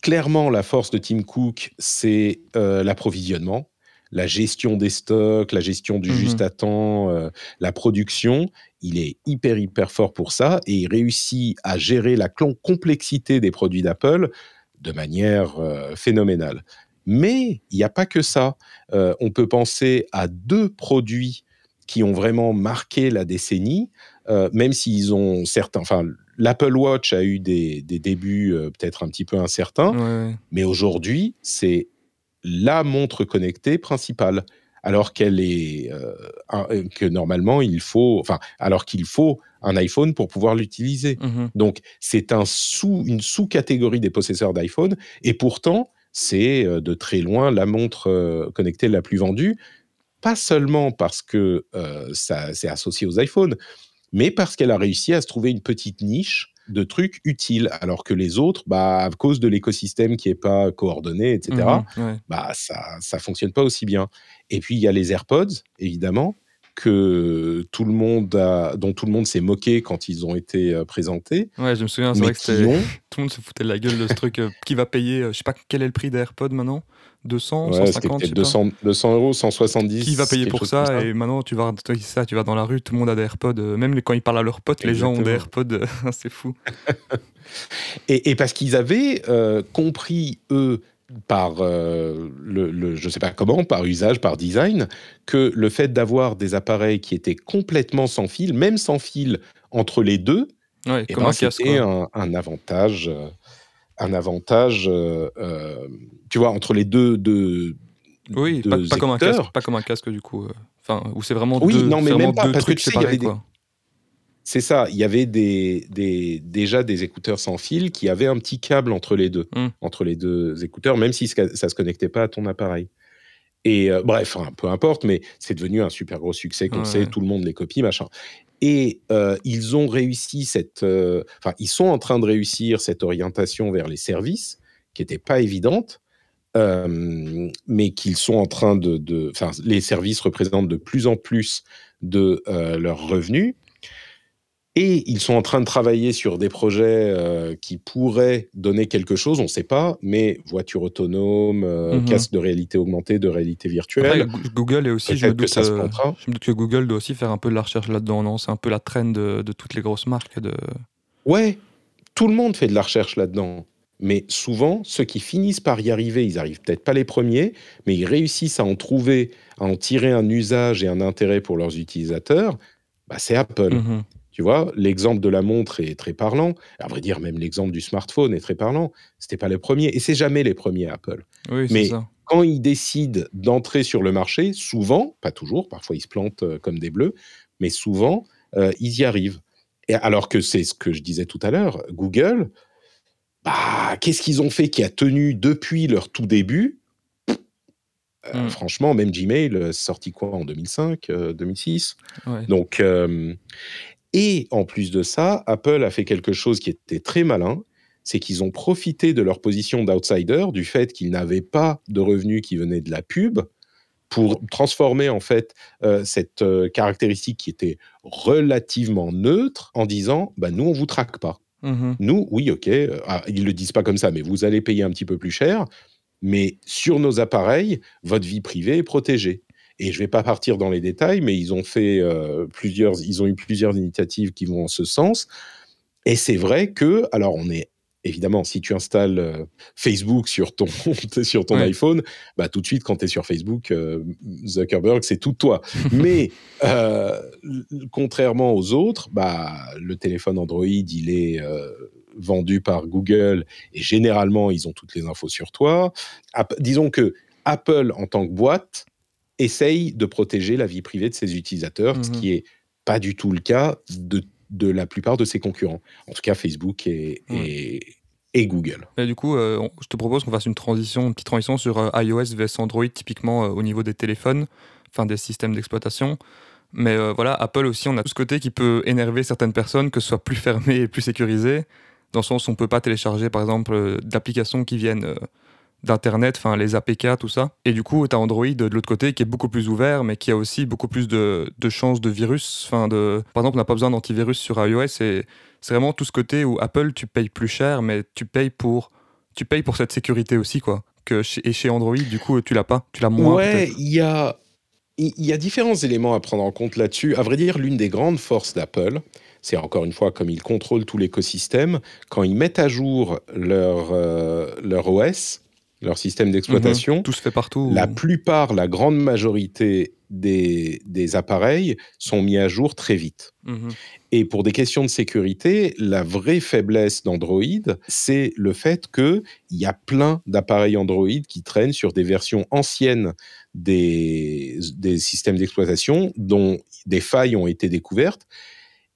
clairement la force de Tim Cook, c'est euh, l'approvisionnement, la gestion des stocks, la gestion du mmh. juste à temps, euh, la production. Il est hyper, hyper fort pour ça, et il réussit à gérer la cl- complexité des produits d'Apple de manière euh, phénoménale. Mais il n'y a pas que ça. Euh, on peut penser à deux produits qui ont vraiment marqué la décennie, euh, même s'ils ont certains... Enfin, l'Apple Watch a eu des, des débuts euh, peut-être un petit peu incertains, ouais. mais aujourd'hui, c'est la montre connectée principale, alors qu'elle est... Euh, un, que normalement, il faut... Enfin, alors qu'il faut un iPhone pour pouvoir l'utiliser. Mmh. Donc, c'est un sous, une sous-catégorie des possesseurs d'iPhone, et pourtant... c'est de très loin la montre connectée la plus vendue, pas seulement parce que euh, ça c'est associé aux iPhones, mais parce qu'elle a réussi à se trouver une petite niche de trucs utiles, alors que les autres, bah, à cause de l'écosystème qui n'est pas coordonné, et cetera, mmh, ouais. bah, ça ne fonctionne pas aussi bien. Et puis, il y a les AirPods, évidemment, que tout le monde a, dont tout le monde s'est moqué quand ils ont été euh, présentés. Ouais, je me souviens, c'est vrai que c'était, ont... tout le monde se foutait de la gueule de ce truc. Euh, qui va payer, euh, je ne sais pas quel est le prix des AirPods maintenant, deux cents, ouais, cent cinquante, deux cents euros, cent soixante-dix. Qui va payer pour ça, ça et maintenant, tu vas, toi, ça, tu vas dans la rue, tout le monde a des AirPods. Euh, même quand ils parlent à leurs potes, exactement. Les gens ont des AirPods. C'est fou. et, et parce qu'ils avaient euh, compris, eux, par, euh, le, le, je ne sais pas comment, par usage, par design, que le fait d'avoir des appareils qui étaient complètement sans fil, même sans fil entre les deux, ouais, eh ben, un c'était un, un avantage... Euh, un avantage, euh, euh, tu vois, entre les deux, deux Oui, deux pas, pas, comme un casque, pas comme un casque, du coup. Enfin, où c'est vraiment oui, deux, non, mais vraiment même pas, deux parce trucs que tu sais, séparés, des... quoi. C'est ça, il y avait des, des, déjà des écouteurs sans fil qui avaient un petit câble entre les deux, mm. entre les deux écouteurs, même si ça ne se connectait pas à ton appareil. Et euh, bref, hein, peu importe, mais c'est devenu un super gros succès, comme ouais. c'est, tout le monde les copie, machin. Et euh, ils ont réussi cette... Euh, enfin, ils sont en train de réussir cette orientation vers les services, qui n'était pas évidente, euh, mais qu'ils sont en train de... de enfin, les services représentent de plus en plus de euh, leurs revenus. Et ils sont en train de travailler sur des projets euh, qui pourraient donner quelque chose, on ne sait pas, mais voiture autonome, euh, mm-hmm. casque de réalité augmentée, de réalité virtuelle. Après, Google est aussi, je me, doute, ça se euh, je me doute que Google doit aussi faire un peu de la recherche là-dedans, non ? C'est un peu la traîne de, de toutes les grosses marques. De... Ouais, tout le monde fait de la recherche là-dedans. Mais souvent, ceux qui finissent par y arriver, ils n'arrivent peut-être pas les premiers, mais ils réussissent à en trouver, à en tirer un usage et un intérêt pour leurs utilisateurs, bah, c'est Apple. Mm-hmm. Tu vois, l'exemple de la montre est très parlant. À vrai dire, même l'exemple du smartphone est très parlant. C'était pas les premiers, et c'est jamais les premiers Apple. Oui, c'est Mais ça. Quand ils décident d'entrer sur le marché, souvent, pas toujours, parfois ils se plantent comme des bleus, mais souvent, euh, ils y arrivent. Et alors que c'est ce que je disais tout à l'heure, Google, bah, qu'est-ce qu'ils ont fait qui a tenu depuis leur tout début ? Euh, mm. Franchement, même Gmail, sorti quoi en deux mille cinq, euh, deux mille six ? Ouais. Donc... Euh, Et en plus de ça, Apple a fait quelque chose qui était très malin, c'est qu'ils ont profité de leur position d'outsider, du fait qu'ils n'avaient pas de revenus qui venaient de la pub, pour transformer en fait euh, cette euh, caractéristique qui était relativement neutre en disant bah, « nous, on ne vous traque pas mm-hmm. ». Nous, oui, ok, euh, ah, ils ne le disent pas comme ça, mais vous allez payer un petit peu plus cher, mais sur nos appareils, votre vie privée est protégée. Et je ne vais pas partir dans les détails, mais ils ont fait euh, plusieurs, ils ont eu plusieurs initiatives qui vont en ce sens. Et c'est vrai que, alors on est évidemment, si tu installes euh, Facebook sur ton sur ton ouais. iPhone, bah tout de suite quand tu es sur Facebook, euh, Zuckerberg c'est tout toi. mais euh, contrairement aux autres, bah le téléphone Android il est euh, vendu par Google et généralement ils ont toutes les infos sur toi. App- disons que Apple en tant que boîte essaye de protéger la vie privée de ses utilisateurs, mmh. ce qui n'est pas du tout le cas de, de la plupart de ses concurrents. En tout cas, Facebook et, mmh. et, et Google. Et du coup, euh, je te propose qu'on fasse une transition, une petite transition sur euh, iOS versus Android, typiquement euh, au niveau des téléphones, enfin des systèmes d'exploitation. Mais euh, voilà, Apple aussi, on a tout ce côté qui peut énerver certaines personnes, que ce soit plus fermé et plus sécurisé, dans le sens où on ne peut pas télécharger, par exemple, euh, d'applications qui viennent... Euh, d'internet, enfin les A P K, tout ça. Et du coup, tu as Android de l'autre côté qui est beaucoup plus ouvert, mais qui a aussi beaucoup plus de, de chances de virus. Enfin, de... Par exemple, on n'a pas besoin d'antivirus sur iOS. Et c'est vraiment tout ce côté où Apple, tu payes plus cher, mais tu payes pour, tu payes pour cette sécurité aussi, quoi. Que chez... Et chez Android, du coup, tu l'as pas, tu l'as moins. Ouais, il y a, y a différents éléments à prendre en compte là-dessus. À vrai dire, l'une des grandes forces d'Apple, c'est encore une fois comme ils contrôlent tout l'écosystème, quand ils mettent à jour leur, euh, leur O S... leur système d'exploitation. Mmh, tout se fait partout. La plupart, la grande majorité des, des appareils sont mis à jour très vite. Mmh. Et pour des questions de sécurité, la vraie faiblesse d'Android, c'est le fait qu'il y a plein d'appareils Android qui traînent sur des versions anciennes des, des systèmes d'exploitation dont des failles ont été découvertes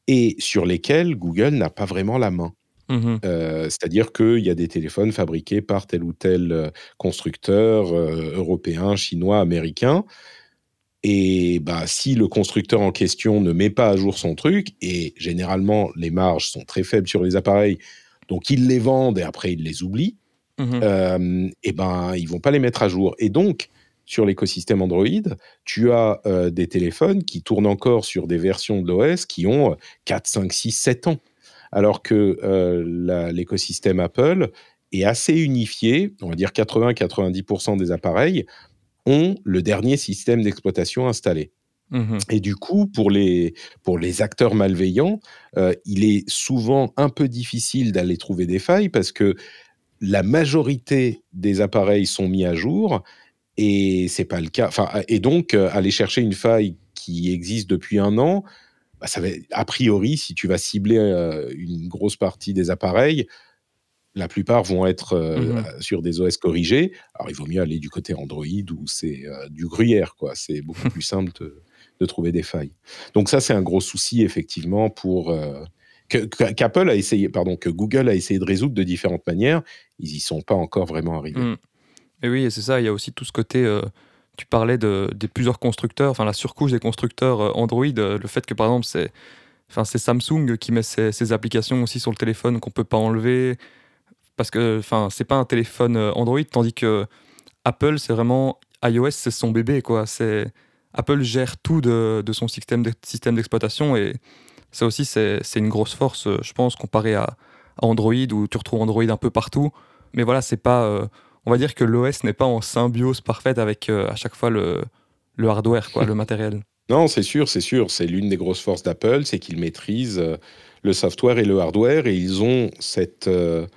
et sur lesquelles Google n'a pas vraiment la main. Mmh. Euh, c'est-à-dire qu'il y a des téléphones fabriqués par tel ou tel constructeur euh, européen, chinois, américain. Et bah, si le constructeur en question ne met pas à jour son truc, et généralement les marges sont très faibles sur les appareils, donc ils les vendent et après ils les oublient, mmh. euh, et ben, ils ne vont pas les mettre à jour. Et donc, sur l'écosystème Android, tu as euh, des téléphones qui tournent encore sur des versions de l'O S qui ont quatre, cinq, six, sept ans. Alors que euh, la, l'écosystème Apple est assez unifié, on va dire quatre-vingts à quatre-vingt-dix pour cent des appareils ont le dernier système d'exploitation installé. Mmh. Et du coup, pour les, pour les acteurs malveillants, euh, il est souvent un peu difficile d'aller trouver des failles parce que la majorité des appareils sont mis à jour et c'est pas le cas. Enfin, et donc, euh, aller chercher une faille qui existe depuis un an, bah, ça va, a priori, si tu vas cibler euh, une grosse partie des appareils, la plupart vont être euh, mmh. sur des O S corrigés. Alors, il vaut mieux aller du côté Android où c'est euh, du gruyère, quoi. C'est beaucoup plus simple de, de trouver des failles. Donc ça, c'est un gros souci, effectivement, pour, euh, que, qu'Apple a essayé, pardon, que Google a essayé de résoudre de différentes manières. Ils n'y sont pas encore vraiment arrivés. Mmh. Et oui, et c'est ça. Il y a aussi tout ce côté... Euh... Tu parlais de, de plusieurs constructeurs, enfin la surcouche des constructeurs Android, le fait que par exemple c'est, enfin, c'est Samsung qui met ses, ses applications aussi sur le téléphone qu'on ne peut pas enlever, parce que enfin, c'est pas un téléphone Android, tandis que Apple c'est vraiment iOS, c'est son bébé, quoi. C'est, Apple gère tout de, de son système, de, système d'exploitation et ça aussi c'est, c'est une grosse force, je pense, comparé à, à Android où tu retrouves Android un peu partout, mais voilà, c'est pas... Euh, on va dire que l'O S n'est pas en symbiose parfaite avec euh, à chaque fois le, le hardware, quoi, le matériel. Non, c'est sûr, c'est sûr. C'est l'une des grosses forces d'Apple, c'est qu'ils maîtrisent euh, le software et le hardware et ils ont cette euh,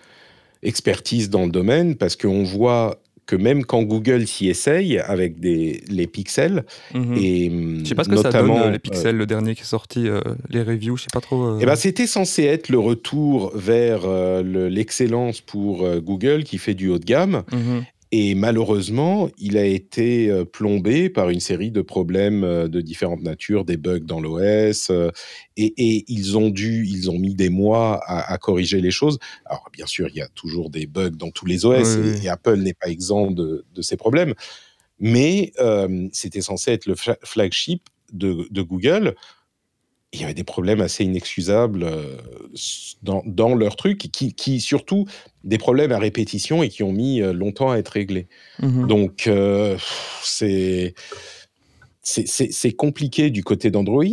expertise dans le domaine parce qu'on voit que même quand Google s'y essaye avec des, les pixels, mmh. et je sais pas ce que ça donne euh, les pixels, euh, le dernier qui est sorti, euh, les reviews, je sais pas trop. Euh... Et ben, c'était censé être le retour vers euh, le, l'excellence pour euh, Google qui fait du haut de gamme, mmh. et malheureusement, il a été euh, plombé par une série de problèmes euh, de différentes natures, des bugs dans l'O S, euh, et, et ils ont dû, ils ont mis des mois à, à corriger les choses. Alors bien sûr, il y a toujours des bugs dans tous les O S, oui, et, oui. et Apple n'est pas exempt de, de ces problèmes, mais euh, c'était censé être le fla- flagship de, de Google. Il y avait des problèmes assez inexcusables dans, dans leur truc, qui, qui surtout des problèmes à répétition et qui ont mis longtemps à être réglés. Mmh. Donc, euh, c'est, c'est, c'est, c'est compliqué du côté d'Android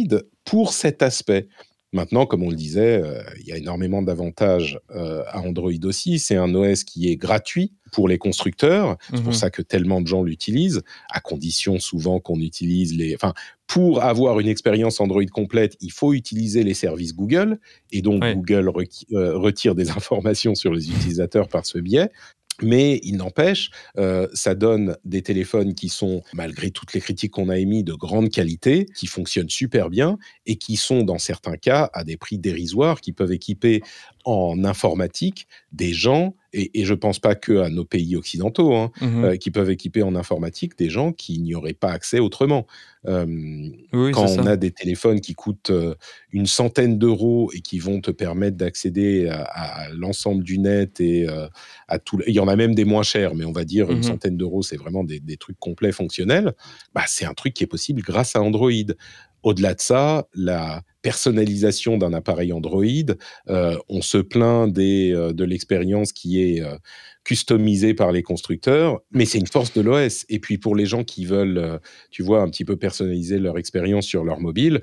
pour cet aspect. Maintenant, comme on le disait, euh, il y a énormément d'avantages euh, à Android aussi. C'est un O S qui est gratuit pour les constructeurs. C'est mmh. pour ça que tellement de gens l'utilisent, à condition souvent qu'on utilise les... Enfin, pour avoir une expérience Android complète, il faut utiliser les services Google. Et donc, oui. Google re- euh, retire des informations sur les utilisateurs par ce biais. Mais il n'empêche, euh, ça donne des téléphones qui sont, malgré toutes les critiques qu'on a émises, de grande qualité, qui fonctionnent super bien et qui sont, dans certains cas, à des prix dérisoires, qui peuvent équiper en informatique des gens, et, et je ne pense pas qu'à nos pays occidentaux, hein, mmh. euh, qui peuvent équiper en informatique des gens qui n'y auraient pas accès autrement. Euh, oui, quand on a des téléphones qui coûtent euh, une centaine d'euros et qui vont te permettre d'accéder à, à l'ensemble du net, et euh, à tout, il y en a même des moins chers, mais on va dire mmh. une centaine d'euros, c'est vraiment des, des trucs complets, fonctionnels, bah, c'est un truc qui est possible grâce à Android. Au-delà de ça, la personnalisation d'un appareil Android, euh, on se plaint des, euh, de l'expérience qui est euh, customisée par les constructeurs, mais c'est une force de l'O S. Et puis pour les gens qui veulent, euh, tu vois, un petit peu personnaliser leur expérience sur leur mobile,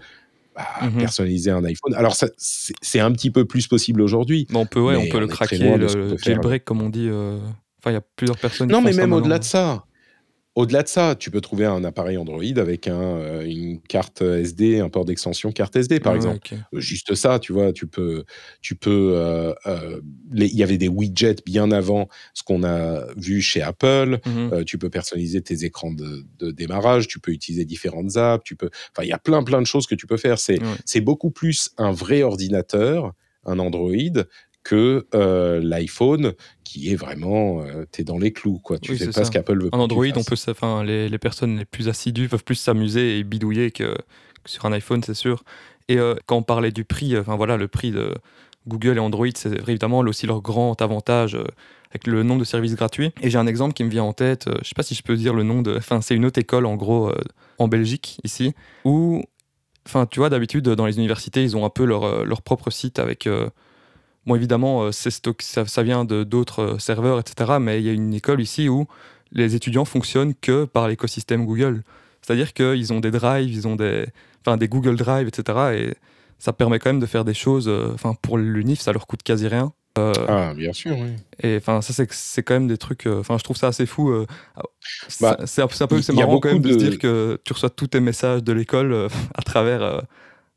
bah, mm-hmm. personnaliser un iPhone, alors ça, c'est, c'est un petit peu plus possible aujourd'hui. Mais on peut, ouais, mais on peut on le craquer, le, le jailbreak, comme on dit. Euh... Enfin, il y a plusieurs personnes qui font ça. Non, mais même au-delà de ça. Au-delà de ça, tu peux trouver un appareil Android avec un, une carte S D, un port d'extension carte S D, par ah, exemple. Okay. Juste ça, tu vois, tu peux... tu peux. Euh, euh, les, il y avait des widgets bien avant ce qu'on a vu chez Apple. Mm-hmm. Euh, tu peux personnaliser tes écrans de, de démarrage, tu peux utiliser différentes apps, tu peux... Enfin, il y a plein, plein de choses que tu peux faire. C'est, ouais. c'est beaucoup plus un vrai ordinateur, un Android, que euh, l'iPhone qui est vraiment euh, t'es dans les clous, quoi. Tu oui, fais pas ça. Ce qu'Apple veut. En Android, on peut, enfin les, les personnes les plus assidues peuvent plus s'amuser et bidouiller que, que sur un iPhone, c'est sûr. Et euh, quand on parlait du prix, enfin voilà, le prix de Google et Android, c'est évidemment aussi leur grand avantage euh, avec le nombre de services gratuits. Et j'ai un exemple qui me vient en tête, euh, je ne sais pas si je peux dire le nom de... Enfin, c'est une autre école, en gros, euh, en Belgique, ici, où, enfin, tu vois, d'habitude, dans les universités, ils ont un peu leur, leur propre site avec... Euh, bon, évidemment, c'est stock, ça, ça vient de, d'autres serveurs, et cetera, mais il y a une école ici où les étudiants fonctionnent que par l'écosystème Google. C'est-à-dire qu'ils ont des drives, ils ont des, enfin, des Google Drive, et cetera, et ça permet quand même de faire des choses... Enfin, euh, pour l'Unif, ça leur coûte quasi rien. Euh, ah, bien sûr, oui. Et enfin, ça, c'est, c'est quand même des trucs... Enfin, euh, je trouve ça assez fou. Euh, bah, c'est, c'est un peu c'est marrant quand même de... de se dire que tu reçois tous tes messages de l'école euh, à travers, euh,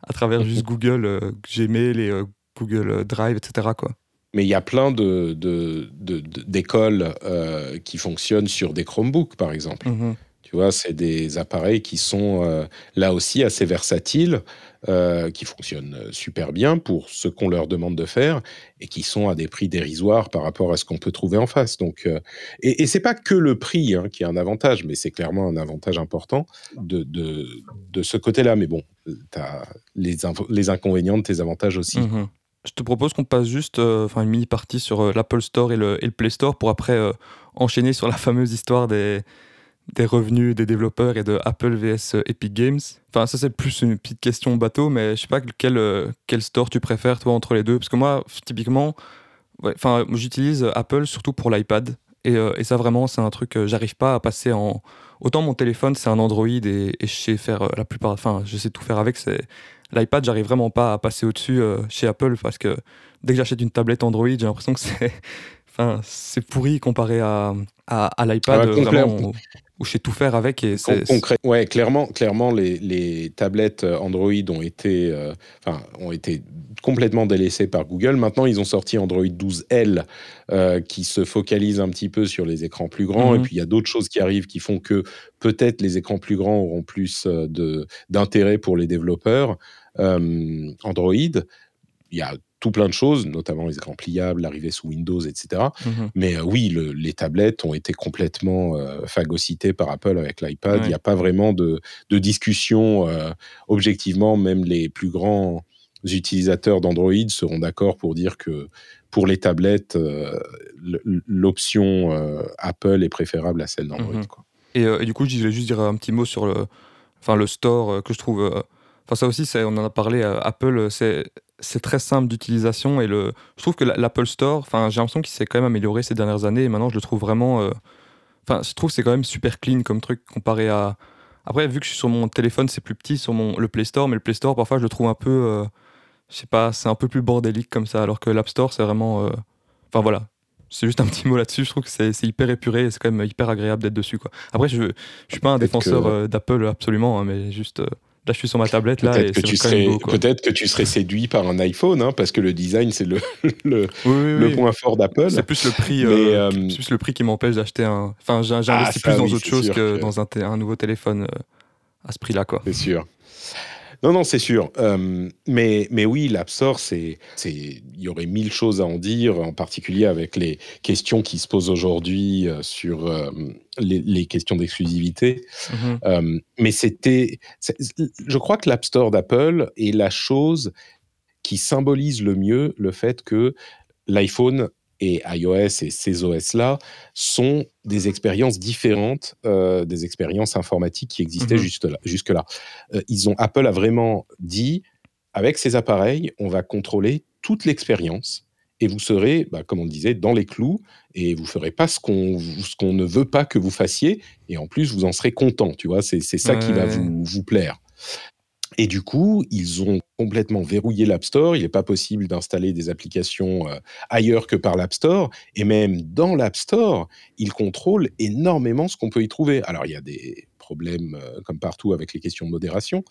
à travers juste Google, euh, Gmail et euh, Google Drive, et cetera, quoi. Mais il y a plein de, de, de, de, d'écoles euh, qui fonctionnent sur des Chromebooks, par exemple. Mm-hmm. Tu vois, c'est des appareils qui sont euh, là aussi assez versatiles, euh, qui fonctionnent super bien pour ce qu'on leur demande de faire et qui sont à des prix dérisoires par rapport à ce qu'on peut trouver en face. Donc, euh, et, et c'est pas que le prix hein, qui est un avantage, mais c'est clairement un avantage important de, de, de ce côté-là. Mais bon, t'as les, inv- les inconvénients de tes avantages aussi. Mmh. Je te propose qu'on passe juste euh, une mini-partie sur euh, l'Apple Store et le, et le Play Store pour après euh, enchaîner sur la fameuse histoire des... des revenus des développeurs et de Apple versus Epic Games. Enfin, ça, c'est plus une petite question bateau, mais je sais pas quel, euh, quel store tu préfères, toi, entre les deux. Parce que moi, typiquement, ouais, j'utilise Apple surtout pour l'iPad. Et, euh, et ça, vraiment, c'est un truc, euh, j'arrive pas à passer en... Autant mon téléphone, c'est un Android et, et je sais faire euh, la plupart... Enfin, je sais tout faire avec. C'est... L'iPad, j'arrive vraiment pas à passer au-dessus euh, chez Apple parce que dès que j'achète une tablette Android, j'ai l'impression que c'est... Enfin, c'est pourri comparé à, à, à l'iPad, ouais, vraiment, où, où je sais tout faire avec. Et c'est, Concré- c'est... Ouais, clairement, clairement les, les tablettes Android ont été, euh, enfin, ont été complètement délaissées par Google. Maintenant, ils ont sorti Android douze L euh, qui se focalise un petit peu sur les écrans plus grands. Mm-hmm. Et puis, il y a d'autres choses qui arrivent qui font que peut-être les écrans plus grands auront plus de, d'intérêt pour les développeurs euh, Android. Il y a tout plein de choses, notamment les écrans pliables, l'arrivée sous Windows, et cetera. Mmh. Mais euh, oui, le, les tablettes ont été complètement euh, phagocytées par Apple avec l'iPad. Il ouais. n'y a pas vraiment de, de discussion. Euh, objectivement, même les plus grands utilisateurs d'Android seront d'accord pour dire que pour les tablettes, euh, l'option euh, Apple est préférable à celle d'Android. Mmh. Quoi. Et, euh, et du coup, je voulais juste dire un petit mot sur le, enfin, le store que je trouve... Euh, enfin, ça aussi, c'est, on en a parlé, euh, Apple, c'est... c'est très simple d'utilisation et le... je trouve que l'Apple Store, enfin, j'ai l'impression qu'il s'est quand même amélioré ces dernières années et maintenant je le trouve vraiment euh... enfin, je trouve que c'est quand même super clean comme truc comparé à... Après, vu que je suis sur mon téléphone, c'est plus petit sur mon... le Play Store, mais le Play Store parfois je le trouve un peu euh... je sais pas, c'est un peu plus bordélique comme ça, alors que l'App Store c'est vraiment euh... enfin voilà, c'est juste un petit mot là-dessus. Je trouve que c'est, c'est hyper épuré et c'est quand même hyper agréable d'être dessus, quoi. Après, je, je suis pas un Peut-être défenseur que... d'Apple absolument, hein, mais juste euh... là, je suis sur ma tablette. Peut-être, là, et que, tu serais, beau, peut-être que tu serais séduit par un iPhone, hein, parce que le design, c'est le, le, oui, oui, le oui. point fort d'Apple. C'est plus le prix, mais, euh, euh, c'est plus le prix qui m'empêche d'acheter un... Enfin, j'investis ah, ça, plus dans oui, autre chose que, que dans un, t- un nouveau téléphone euh, à ce prix-là, quoi. C'est sûr. Non, non, c'est sûr. Euh, mais, mais oui, l'App Store, c'est, c'est, il y aurait mille choses à en dire, en particulier avec les questions qui se posent aujourd'hui sur euh, les, les questions d'exclusivité. Mm-hmm. Euh, mais c'était... C'est, je crois que l'App Store d'Apple est la chose qui symbolise le mieux le fait que l'iPhone et iOS et ces O S-là sont des expériences différentes euh, des expériences informatiques qui existaient mmh. juste là, jusque-là. Euh, ils ont, Apple a vraiment dit, avec ces appareils, on va contrôler toute l'expérience et vous serez, bah, comme on disait, dans les clous et vous ne ferez pas ce qu'on, ce qu'on ne veut pas que vous fassiez et en plus, vous en serez content, tu vois, c'est, c'est ça ouais. qui va vous, vous plaire. Et du coup, ils ont complètement verrouillé l'App Store. Il n'est pas possible d'installer des applications euh, ailleurs que par l'App Store. Et même dans l'App Store, ils contrôlent énormément ce qu'on peut y trouver. Alors, il y a des problèmes, euh, comme partout, avec les questions de modération,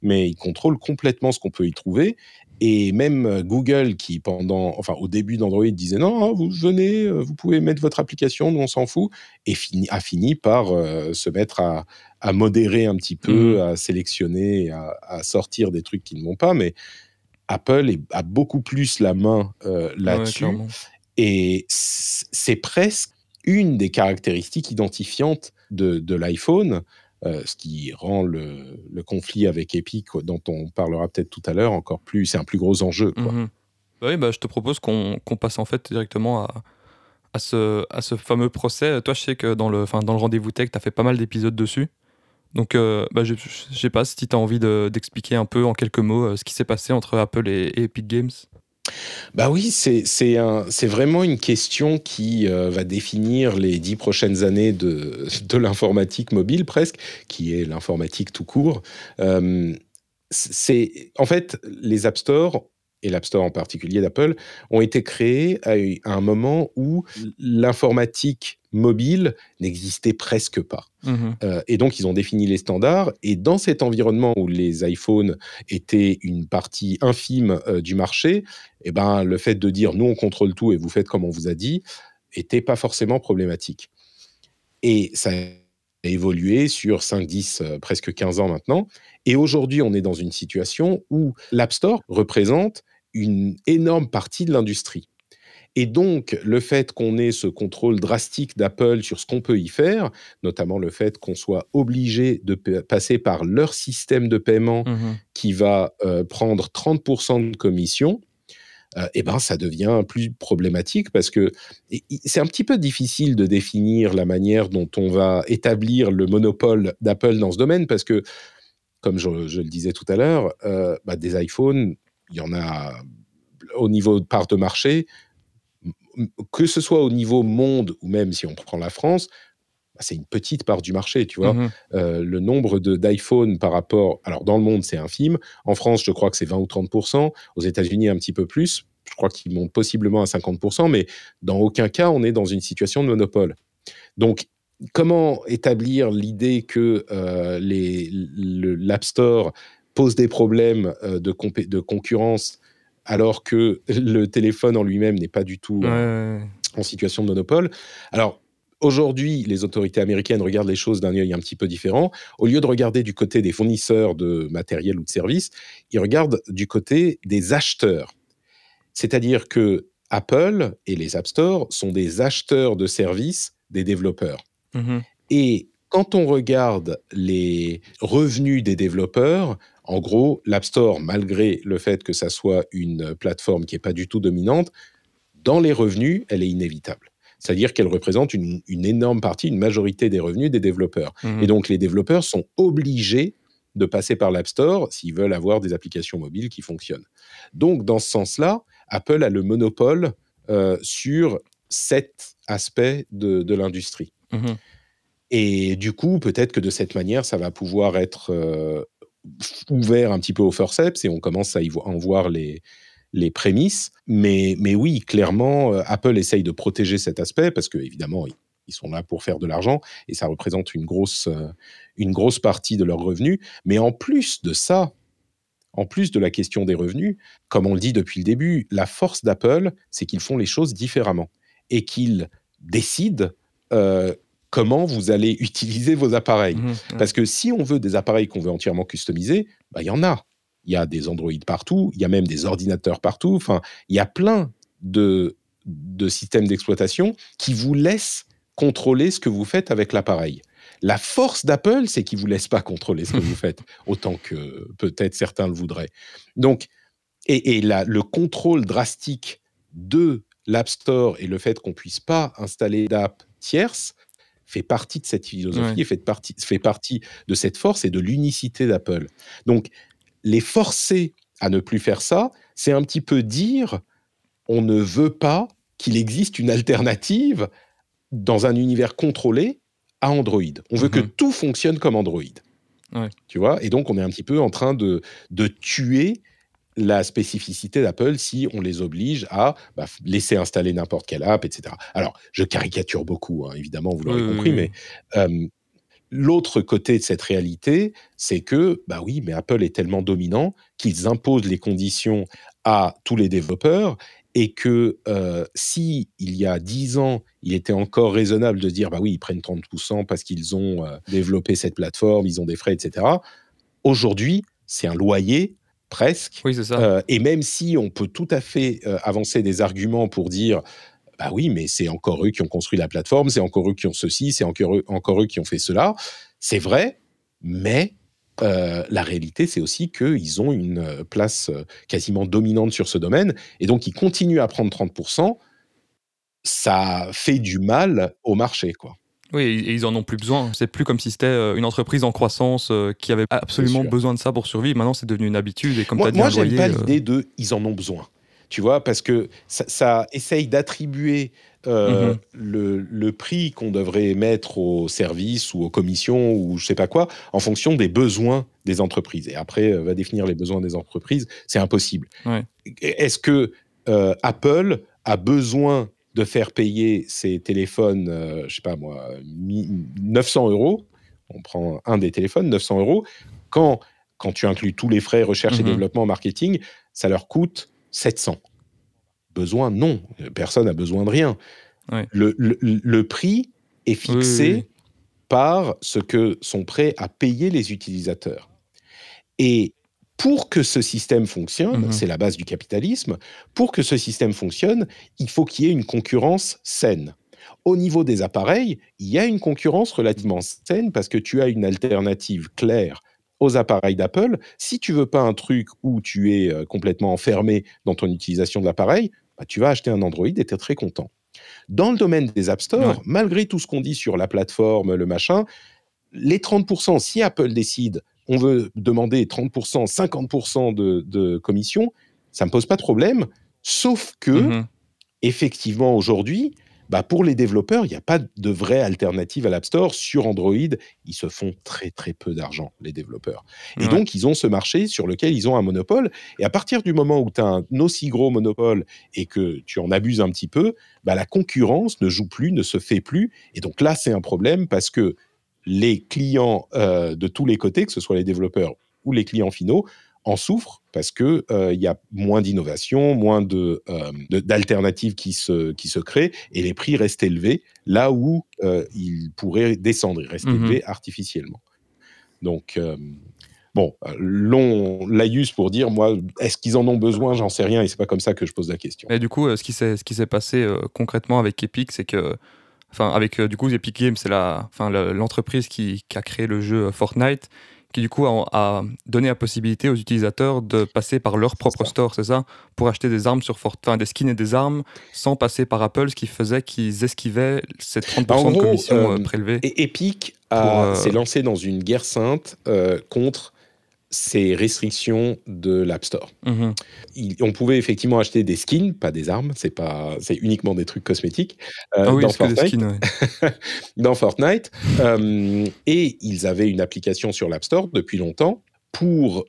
mais ils contrôlent complètement ce qu'on peut y trouver. Et même euh, Google, qui pendant, enfin, au début d'Android, disait « Non, hein, vous venez, euh, vous pouvez mettre votre application, nous, on s'en fout », et fini, a fini par euh, se mettre à... à modérer un petit peu, mmh. à sélectionner, à, à sortir des trucs qui ne vont pas, mais Apple est, a beaucoup plus la main euh, là-dessus. Ouais, et c'est presque une des caractéristiques identifiantes de, de l'iPhone, euh, ce qui rend le, le conflit avec Epic, dont on parlera peut-être tout à l'heure, encore plus, c'est un plus gros enjeu, quoi. Mmh. Bah oui, bah, je te propose qu'on, qu'on passe en fait directement à, à, ce, à ce fameux procès. Toi, je sais que dans le, dans le Rendez-vous Tech, tu as fait pas mal d'épisodes dessus. Donc, euh, bah, je ne sais pas si tu as envie de, d'expliquer un peu en quelques mots euh, ce qui s'est passé entre Apple et, et Epic Games. Bah oui, c'est, c'est, un, c'est vraiment une question qui euh, va définir les dix prochaines années de, de l'informatique mobile presque, qui est l'informatique tout court. Euh, c'est, en fait, les App Store, et l'App Store en particulier d'Apple, ont été créés à, à un moment où l'informatique mobile n'existait presque pas. Mmh. Euh, et donc, ils ont défini les standards. Et dans cet environnement où les iPhones étaient une partie infime euh, du marché, eh ben, le fait de dire « nous, on contrôle tout et vous faites comme on vous a dit » n'était pas forcément problématique. Et ça a évolué sur cinq, dix, euh, presque quinze ans maintenant. Et aujourd'hui, on est dans une situation où l'App Store représente une énorme partie de l'industrie. Et donc, le fait qu'on ait ce contrôle drastique d'Apple sur ce qu'on peut y faire, notamment le fait qu'on soit obligé de p- passer par leur système de paiement mmh. qui va euh, prendre trente pour cent de commission, euh, eh ben, ça devient plus problématique parce que et, et c'est un petit peu difficile de définir la manière dont on va établir le monopole d'Apple dans ce domaine parce que, comme je, je le disais tout à l'heure, euh, bah, des iPhones, il y en a au niveau de part de marché, que ce soit au niveau monde ou même si on prend la France, c'est une petite part du marché, tu vois. Mmh. Euh, le nombre de, d'iPhone par rapport... Alors, dans le monde, c'est infime. En France, je crois que c'est vingt ou trente pour cent. Aux États-Unis, un petit peu plus. Je crois qu'ils montent possiblement à cinquante pour cent, mais dans aucun cas, on est dans une situation de monopole. Donc, comment établir l'idée que euh, les, le, l'App Store pose des problèmes euh, de, compé- de concurrence alors que le téléphone en lui-même n'est pas du tout ouais. euh, en situation de monopole. Alors, aujourd'hui, les autorités américaines regardent les choses d'un œil un petit peu différent. Au lieu de regarder du côté des fournisseurs de matériel ou de services, ils regardent du côté des acheteurs. C'est-à-dire que Apple et les App Store sont des acheteurs de services des développeurs. Mmh. Et quand on regarde les revenus des développeurs, en gros, l'App Store, malgré le fait que ça soit une plateforme qui n'est pas du tout dominante, dans les revenus, elle est inévitable. C'est-à-dire qu'elle représente une, une énorme partie, une majorité des revenus des développeurs. Mmh. Et donc, les développeurs sont obligés de passer par l'App Store s'ils veulent avoir des applications mobiles qui fonctionnent. Donc, dans ce sens-là, Apple a le monopole euh, sur cet aspect de, de l'industrie. Mmh. Et du coup, peut-être que de cette manière, ça va pouvoir être... Euh, ouvert un petit peu au forceps et on commence à y vo- en voir les, les prémices. Mais, mais oui, clairement, euh, Apple essaye de protéger cet aspect parce qu'évidemment, ils, ils sont là pour faire de l'argent et ça représente une grosse, euh, une grosse partie de leurs revenus. Mais en plus de ça, en plus de la question des revenus, comme on le dit depuis le début, la force d'Apple, c'est qu'ils font les choses différemment et qu'ils décident... Euh, comment vous allez utiliser vos appareils. Mmh, mmh. Parce que si on veut des appareils qu'on veut entièrement customiser, bah, il y en a. Il y a des Android partout, il y a même des ordinateurs partout. Enfin, il y a plein de, de systèmes d'exploitation qui vous laissent contrôler ce que vous faites avec l'appareil. La force d'Apple, c'est qu'ils ne vous laissent pas contrôler ce que vous faites, autant que peut-être certains le voudraient. Donc, et, et la, le contrôle drastique de l'App Store et le fait qu'on ne puisse pas installer d'app tierce, fait partie de cette philosophie, ouais. et fait partie, fait partie de cette force et de l'unicité d'Apple. Donc, les forcer à ne plus faire ça, c'est un petit peu dire on ne veut pas qu'il existe une alternative dans un univers contrôlé à Android. On veut mm-hmm. que tout fonctionne comme Android. Ouais. Tu vois ? Et donc, on est un petit peu en train de, de tuer la spécificité d'Apple si on les oblige à bah, laisser installer n'importe quelle app, et cetera. Alors, je caricature beaucoup, hein, évidemment, vous l'aurez oui, compris, oui. mais euh, l'autre côté de cette réalité, c'est que, bah oui, mais Apple est tellement dominant qu'ils imposent les conditions à tous les développeurs et que euh, si, il y a dix ans, il était encore raisonnable de dire, bah oui, ils prennent trente pour cent parce qu'ils ont euh, développé cette plateforme, ils ont des frais, et cetera. Aujourd'hui, c'est un loyer presque, oui, c'est ça. Euh, et même si on peut tout à fait euh, avancer des arguments pour dire « bah oui, mais c'est encore eux qui ont construit la plateforme, c'est encore eux qui ont ceci, c'est encore eux, encore eux qui ont fait cela », c'est vrai, mais Euh, la réalité, c'est aussi qu'ils ont une place quasiment dominante sur ce domaine, et donc ils continuent à prendre trente pour cent, ça fait du mal au marché, quoi. Oui, et ils en ont plus besoin. C'est plus comme si c'était une entreprise en croissance qui avait absolument besoin de ça pour survivre. Maintenant, c'est devenu une habitude. Et comme moi, moi j'aime pas euh... l'idée de « ils en ont besoin ». Tu vois, parce que ça, ça essaye d'attribuer euh, mm-hmm. le, le prix qu'on devrait mettre aux services ou aux commissions ou je sais pas quoi, en fonction des besoins des entreprises. Et après, va définir les besoins des entreprises, c'est impossible. Ouais. Est-ce que euh, Apple a besoin de faire payer ses téléphones, euh, je sais pas moi, neuf cents euros, on prend un des téléphones, neuf cents euros, quand, quand tu inclus tous les frais, recherche mm-hmm. et développement, marketing, ça leur coûte sept cents. Besoin, non. Personne n'a besoin de rien. Ouais. Le, le, le prix est fixé oui, oui, oui. par ce que sont prêts à payer les utilisateurs. Et pour que ce système fonctionne, mmh. c'est la base du capitalisme, pour que ce système fonctionne, il faut qu'il y ait une concurrence saine. Au niveau des appareils, il y a une concurrence relativement saine parce que tu as une alternative claire aux appareils d'Apple. Si tu veux pas un truc où tu es euh, complètement enfermé dans ton utilisation de l'appareil, bah, tu vas acheter un Android et tu es très content. Dans le domaine des App Store, ouais. malgré tout ce qu'on dit sur la plateforme, le machin, les trente pour cent, si Apple décide, on veut demander trente pour cent, cinquante pour cent de, de commission, ça me pose pas de problème, sauf que, mm-hmm. effectivement, aujourd'hui, bah, pour les développeurs, il n'y a pas de vraie alternative à l'App Store. Sur Android, ils se font très, très peu d'argent, les développeurs. Ouais. Et donc, ils ont ce marché sur lequel ils ont un monopole. Et à partir du moment où tu as un aussi gros monopole et que tu en abuses un petit peu, bah, la concurrence ne joue plus, ne se fait plus. Et donc là, c'est un problème parce que les clients euh, de tous les côtés, que ce soit les développeurs ou les clients finaux, en souffrent parce qu'il euh, y a moins d'innovation, moins de, euh, de, d'alternatives qui se, qui se créent et les prix restent élevés là où euh, ils pourraient descendre, ils restent mmh. élevés artificiellement. Donc, euh, bon, long laïus pour dire, moi, est-ce qu'ils en ont besoin ? J'en sais rien et c'est pas comme ça que je pose la question. Et du coup, ce qui s'est, ce qui s'est passé euh, concrètement avec Epic, c'est que Enfin, avec euh, du coup Epic Games, c'est la, enfin, la, l'entreprise qui, qui a créé le jeu Fortnite, qui du coup a, a donné la possibilité aux utilisateurs de passer par leur propre c'est store, c'est ça, pour acheter des armes sur Fortnite, enfin, des skins et des armes, sans passer par Apple, ce qui faisait qu'ils esquivaient ces trente pour cent bah, en gros, de commissions euh, prélevées. Et Epic a, euh... s'est lancé dans une guerre sainte euh, contre ces restrictions de l'App Store. Mmh. Il, on pouvait effectivement acheter des skins, pas des armes, c'est, pas, c'est uniquement des trucs cosmétiques, euh, ah oui, dans, Fortnite. Skins, ouais. dans Fortnite. Euh, et ils avaient une application sur l'App Store depuis longtemps pour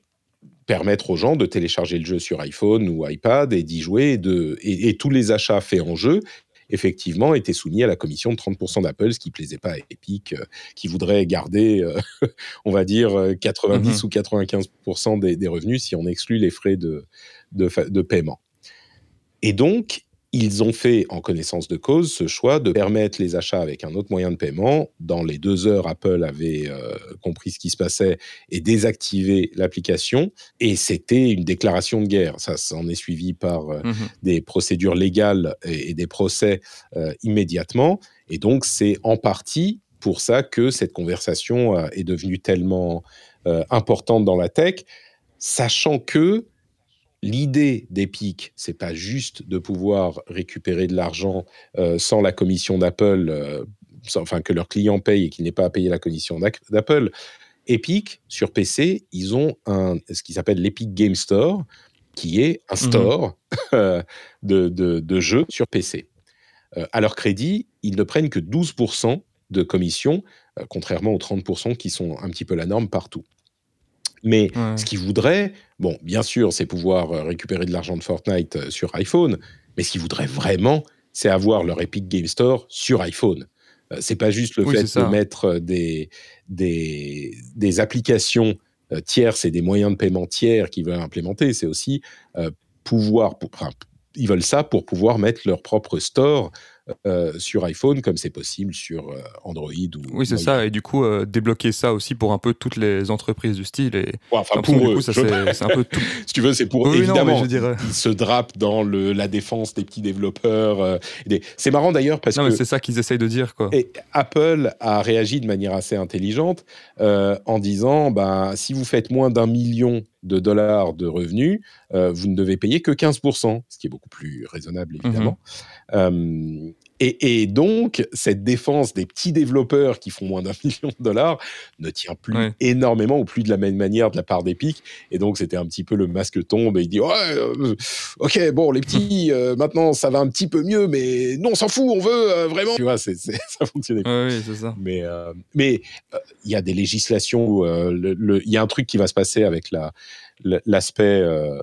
permettre aux gens de télécharger le jeu sur iPhone ou iPad et d'y jouer. Et, de, et, et tous les achats faits en jeu, effectivement, étaient soumis à la commission de trente pour cent d'Apple, ce qui ne plaisait pas à Epic, euh, qui voudrait garder, euh, on va dire, quatre-vingt-dix mm-hmm. ou quatre-vingt-quinze pour cent des, des revenus si on exclut les frais de, de, de paiement. Et donc, ils ont fait, en connaissance de cause, ce choix de permettre les achats avec un autre moyen de paiement. Dans les deux heures, Apple avait euh, compris ce qui se passait et désactivé l'application. Et c'était une déclaration de guerre. Ça s'en est suivi par euh, mm-hmm. des procédures légales et, et des procès euh, immédiatement. Et donc, c'est en partie pour ça que cette conversation euh, est devenue tellement euh, importante dans la tech, sachant que l'idée d'Epic, ce n'est pas juste de pouvoir récupérer de l'argent euh, sans la commission d'Apple, euh, sans, enfin que leurs clients payent et qu'ils n'aient pas à payer la commission d'Apple. Epic, sur P C, ils ont un, ce qu'ils appellent l'Epic Game Store, qui est un store mmh. de, de, de jeux sur P C. Euh, à leur crédit, ils ne prennent que douze pour cent de commission, euh, contrairement aux trente pour cent qui sont un petit peu la norme partout. Mais ouais. ce qu'ils voudraient, bon, bien sûr, c'est pouvoir récupérer de l'argent de Fortnite sur iPhone, mais ce qu'ils voudraient vraiment, c'est avoir leur Epic Game Store sur iPhone. Euh, c'est pas juste le oui, fait de mettre des, des, des applications euh, tierces et des moyens de paiement tiers qu'ils veulent implémenter, c'est aussi euh, pouvoir, pour, enfin, ils veulent ça pour pouvoir mettre leur propre store euh, sur iPhone, comme c'est possible sur euh, Android. Ou oui, c'est ça. Et du coup, euh, débloquer ça aussi pour un peu toutes les entreprises du style. Et ouais, enfin, pour eux, coup, ça, je... c'est, c'est un peu tout. Si tu veux, c'est pour oui, évidemment. Non, dirais... Ils se drapent dans le, la défense des petits développeurs. Euh, des... C'est marrant d'ailleurs parce non, que. Non, mais c'est ça qu'ils essayent de dire, quoi. Et Apple a réagi de manière assez intelligente euh, en disant ben, si vous faites moins d'un million de dollars de revenus, euh, vous ne devez payer que quinze pour cent, ce qui est beaucoup plus raisonnable, évidemment. Mmh. Euh, et, et donc, cette défense des petits développeurs qui font moins d'un million de dollars ne tient plus ouais. énormément ou plus de la même manière de la part d'Epic. Et donc, c'était un petit peu le masque tombe et il dit oh, euh, ok, bon, les petits, euh, maintenant, ça va un petit peu mieux, mais non, on s'en fout, on veut euh, vraiment. Tu vois, c'est, c'est, ça fonctionnait pas. Ouais, oui, c'est ça. Mais euh, mais euh, y a des législations où il euh, y a un truc qui va se passer avec la. L'aspect, euh,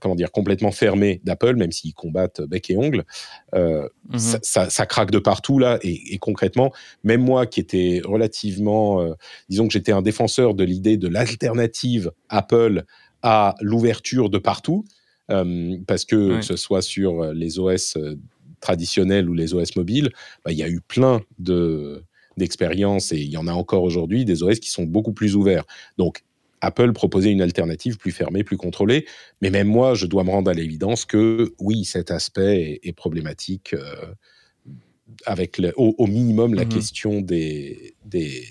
comment dire, complètement fermé d'Apple, même s'ils combattent bec et ongle, euh, mmh. ça, ça, ça craque de partout là. Et, et concrètement, même moi qui étais relativement, euh, disons que j'étais un défenseur de l'idée de l'alternative Apple à l'ouverture de partout, euh, parce que, oui. que ce soit sur les O S traditionnels ou les O S mobiles, bah, y a eu plein de, d'expériences et il y en a encore aujourd'hui des O S qui sont beaucoup plus ouverts. Donc, Apple proposait une alternative plus fermée, plus contrôlée. Mais même moi, je dois me rendre à l'évidence que, oui, cet aspect est, est problématique euh, avec le, au, au minimum la mmh. question des, des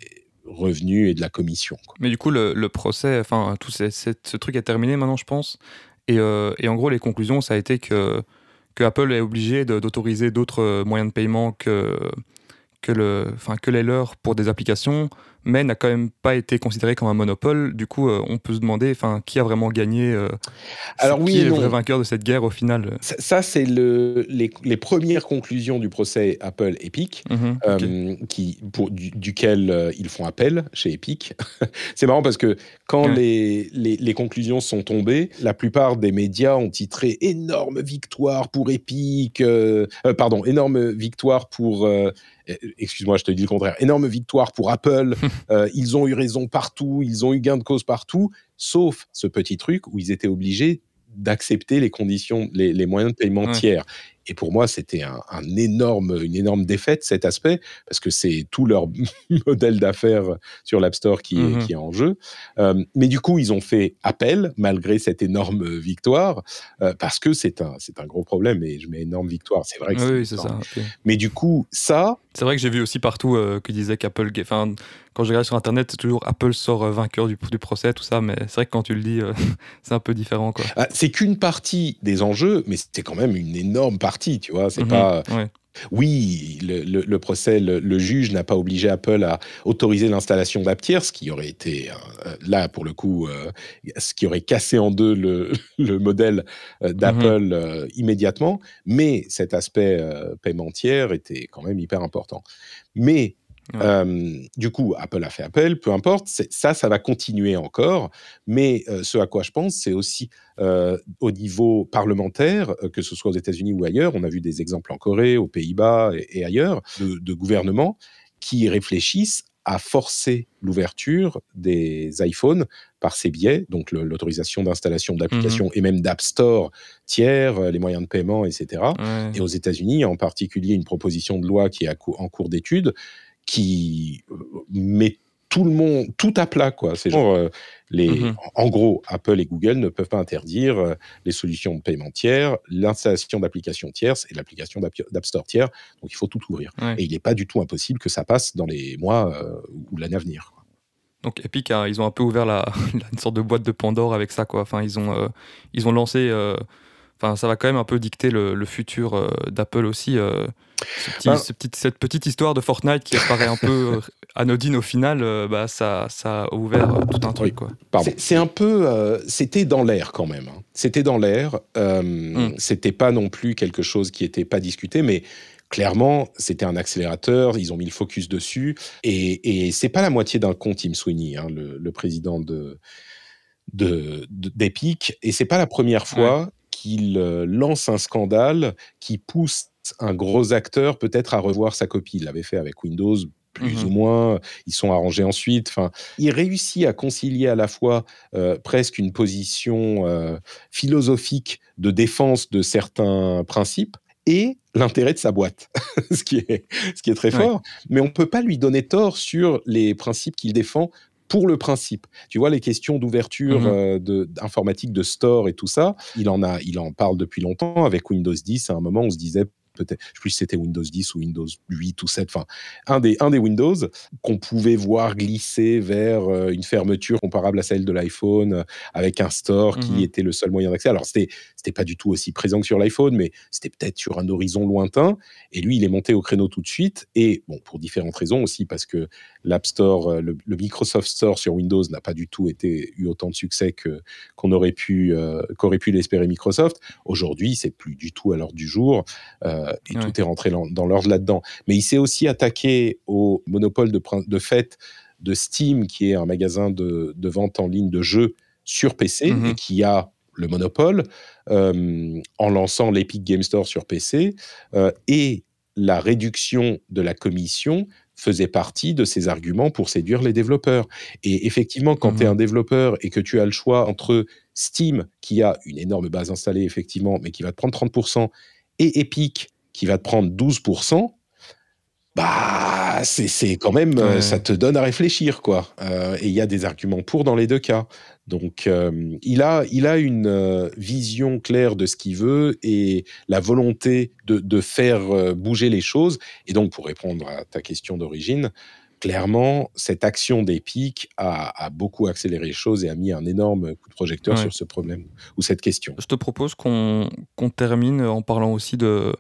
revenus et de la commission. Quoi. Mais du coup, le, le procès, enfin, tout c'est, c'est, ce truc est terminé maintenant, je pense. Et, euh, et en gros, les conclusions, ça a été que, que Apple est obligé de, d'autoriser d'autres moyens de paiement que... Que, le, que les leurs pour des applications, mais n'a quand même pas été considéré comme un monopole. Du coup, euh, on peut se demander qui a vraiment gagné, euh, alors, oui qui est le vrai vainqueur de cette guerre au final. Ça, ça c'est le, les, les premières conclusions du procès Apple-Epic, mmh, euh, okay. qui, pour, du, duquel euh, ils font appel chez Epic. C'est marrant parce que quand ouais. les, les, les conclusions sont tombées, la plupart des médias ont titré « Énorme victoire pour Epic euh, », euh, pardon, « Énorme victoire pour… Euh, » Excuse-moi, je te dis le contraire. Énorme victoire pour Apple. euh, ils ont eu raison partout. Ils ont eu gain de cause partout. Sauf ce petit truc où ils étaient obligés d'accepter les conditions, les, les moyens de paiement ouais. tiers. Et pour moi, c'était un, un énorme, une énorme défaite, cet aspect, parce que c'est tout leur modèle d'affaires sur l'App Store qui, mmh. est, qui est en jeu. Euh, mais du coup, ils ont fait appel, malgré cette énorme victoire, euh, parce que c'est un, c'est un gros problème, et je mets énorme victoire, c'est vrai que c'est, oui, c'est ça, okay. Mais du coup, ça... C'est vrai que j'ai vu aussi partout euh, qu'ils disaient qu'Apple... Enfin, quand je regarde sur Internet, c'est toujours Apple sort vainqueur du, du procès, tout ça, mais c'est vrai que quand tu le dis, euh, c'est un peu différent, quoi. Ah, c'est qu'une partie des enjeux, mais c'était quand même une énorme partie. Tu vois, c'est mmh, pas... ouais. Oui, le, le, le procès, le, le juge n'a pas obligé Apple à autoriser l'installation d'app tiers, ce qui aurait été, là pour le coup, euh, ce qui aurait cassé en deux le, le modèle d'Apple mmh. euh, immédiatement. Mais cet aspect euh, paiement tiers était quand même hyper important. Mais ouais. Euh, du coup, Apple a fait appel, peu importe, c'est, ça, ça va continuer encore, mais euh, ce à quoi je pense, c'est aussi euh, au niveau parlementaire, euh, que ce soit aux États-Unis ou ailleurs, on a vu des exemples en Corée, aux Pays-Bas et, et ailleurs, de, de gouvernements qui réfléchissent à forcer l'ouverture des iPhones par ces biais, donc le, l'autorisation d'installation d'applications mmh. et même d'App Store tiers, les moyens de paiement, et cetera. Ouais. Et aux États-Unis, en particulier, une proposition de loi qui est cou- en cours d'étude qui met tout le monde, tout à plat, quoi. C'est genre, euh, les, mm-hmm. en gros, Apple et Google ne peuvent pas interdire euh, les solutions de paiement tiers, l'installation d'applications tierces et l'application d'App Store tiers. Donc, il faut tout ouvrir. Ouais. Et il n'est pas du tout impossible que ça passe dans les mois euh, ou l'année à venir, quoi. Donc Epic, hein, ils ont un peu ouvert la, la, une sorte de boîte de Pandore avec ça, quoi. Enfin, ils ont, euh, ils ont lancé... Euh, Enfin, ça va quand même un peu dicter le, le futur euh, d'Apple aussi. Euh, ce petit, ah. ce petit, cette petite histoire de Fortnite qui apparaît un peu anodine au final, euh, bah, ça, ça a ouvert euh, tout un truc. Oui. Quoi. C'est, c'est un peu... Euh, c'était dans l'air quand même. Hein. C'était dans l'air. Euh, mm. C'était pas non plus quelque chose qui n'était pas discuté, mais clairement, c'était un accélérateur. Ils ont mis le focus dessus. Et, et c'est pas la moitié d'un con, Tim Sweeney, hein, le, le président de, de, de, d'Epic. Et c'est pas la première fois... Ouais. qu'il lance un scandale qui pousse un gros acteur peut-être à revoir sa copie. Il l'avait fait avec Windows, plus mmh. ou moins. Ils sont arrangés ensuite. Enfin, il réussit à concilier à la fois euh, presque une position euh, philosophique de défense de certains principes et l'intérêt de sa boîte, ce, qui est, ce qui est très fort. Ouais. Mais on ne peut pas lui donner tort sur les principes qu'il défend pour le principe. Tu vois, les questions d'ouverture mmh. euh, de, informatique, de store et tout ça, il en, a, il en parle depuis longtemps. Avec Windows dix, à un moment, on se disait, peut-être, je ne sais plus si c'était Windows dix ou Windows huit ou sept, enfin, un des, un des Windows qu'on pouvait voir glisser vers une fermeture comparable à celle de l'iPhone, avec un store mmh. qui était le seul moyen d'accès. Alors, c'était, c'était pas du tout aussi présent que sur l'iPhone, mais c'était peut-être sur un horizon lointain. Et lui, il est monté au créneau tout de suite. Et bon, pour différentes raisons aussi, parce que l'App Store, le, le Microsoft Store sur Windows n'a pas du tout été, eu autant de succès que, qu'on aurait pu, euh, qu'aurait pu l'espérer Microsoft. Aujourd'hui, c'est plus du tout à l'ordre du jour. Euh, et ouais. tout est rentré dans l'ordre là-dedans. Mais il s'est aussi attaqué au monopole de, de fait de Steam, qui est un magasin de, de vente en ligne de jeux sur P C, mm-hmm. et qui a le monopole, euh, en lançant l'Epic Games Store sur P C, euh, et la réduction de la commission faisait partie de ses arguments pour séduire les développeurs. Et effectivement, quand mmh. tu es un développeur et que tu as le choix entre Steam, qui a une énorme base installée, effectivement, mais qui va te prendre trente pour cent, et Epic, qui va te prendre douze pour cent, bah, c'est, c'est quand même, ouais. ça te donne à réfléchir, quoi. Euh, et il y a des arguments pour dans les deux cas. Donc, euh, il a, il a une vision claire de ce qu'il veut et la volonté de, de faire bouger les choses. Et donc, pour répondre à ta question d'origine, clairement, cette action d'Epic a, a beaucoup accéléré les choses et a mis un énorme coup de projecteur ouais. sur ce problème ou cette question. Je te propose qu'on, qu'on termine en parlant aussi de...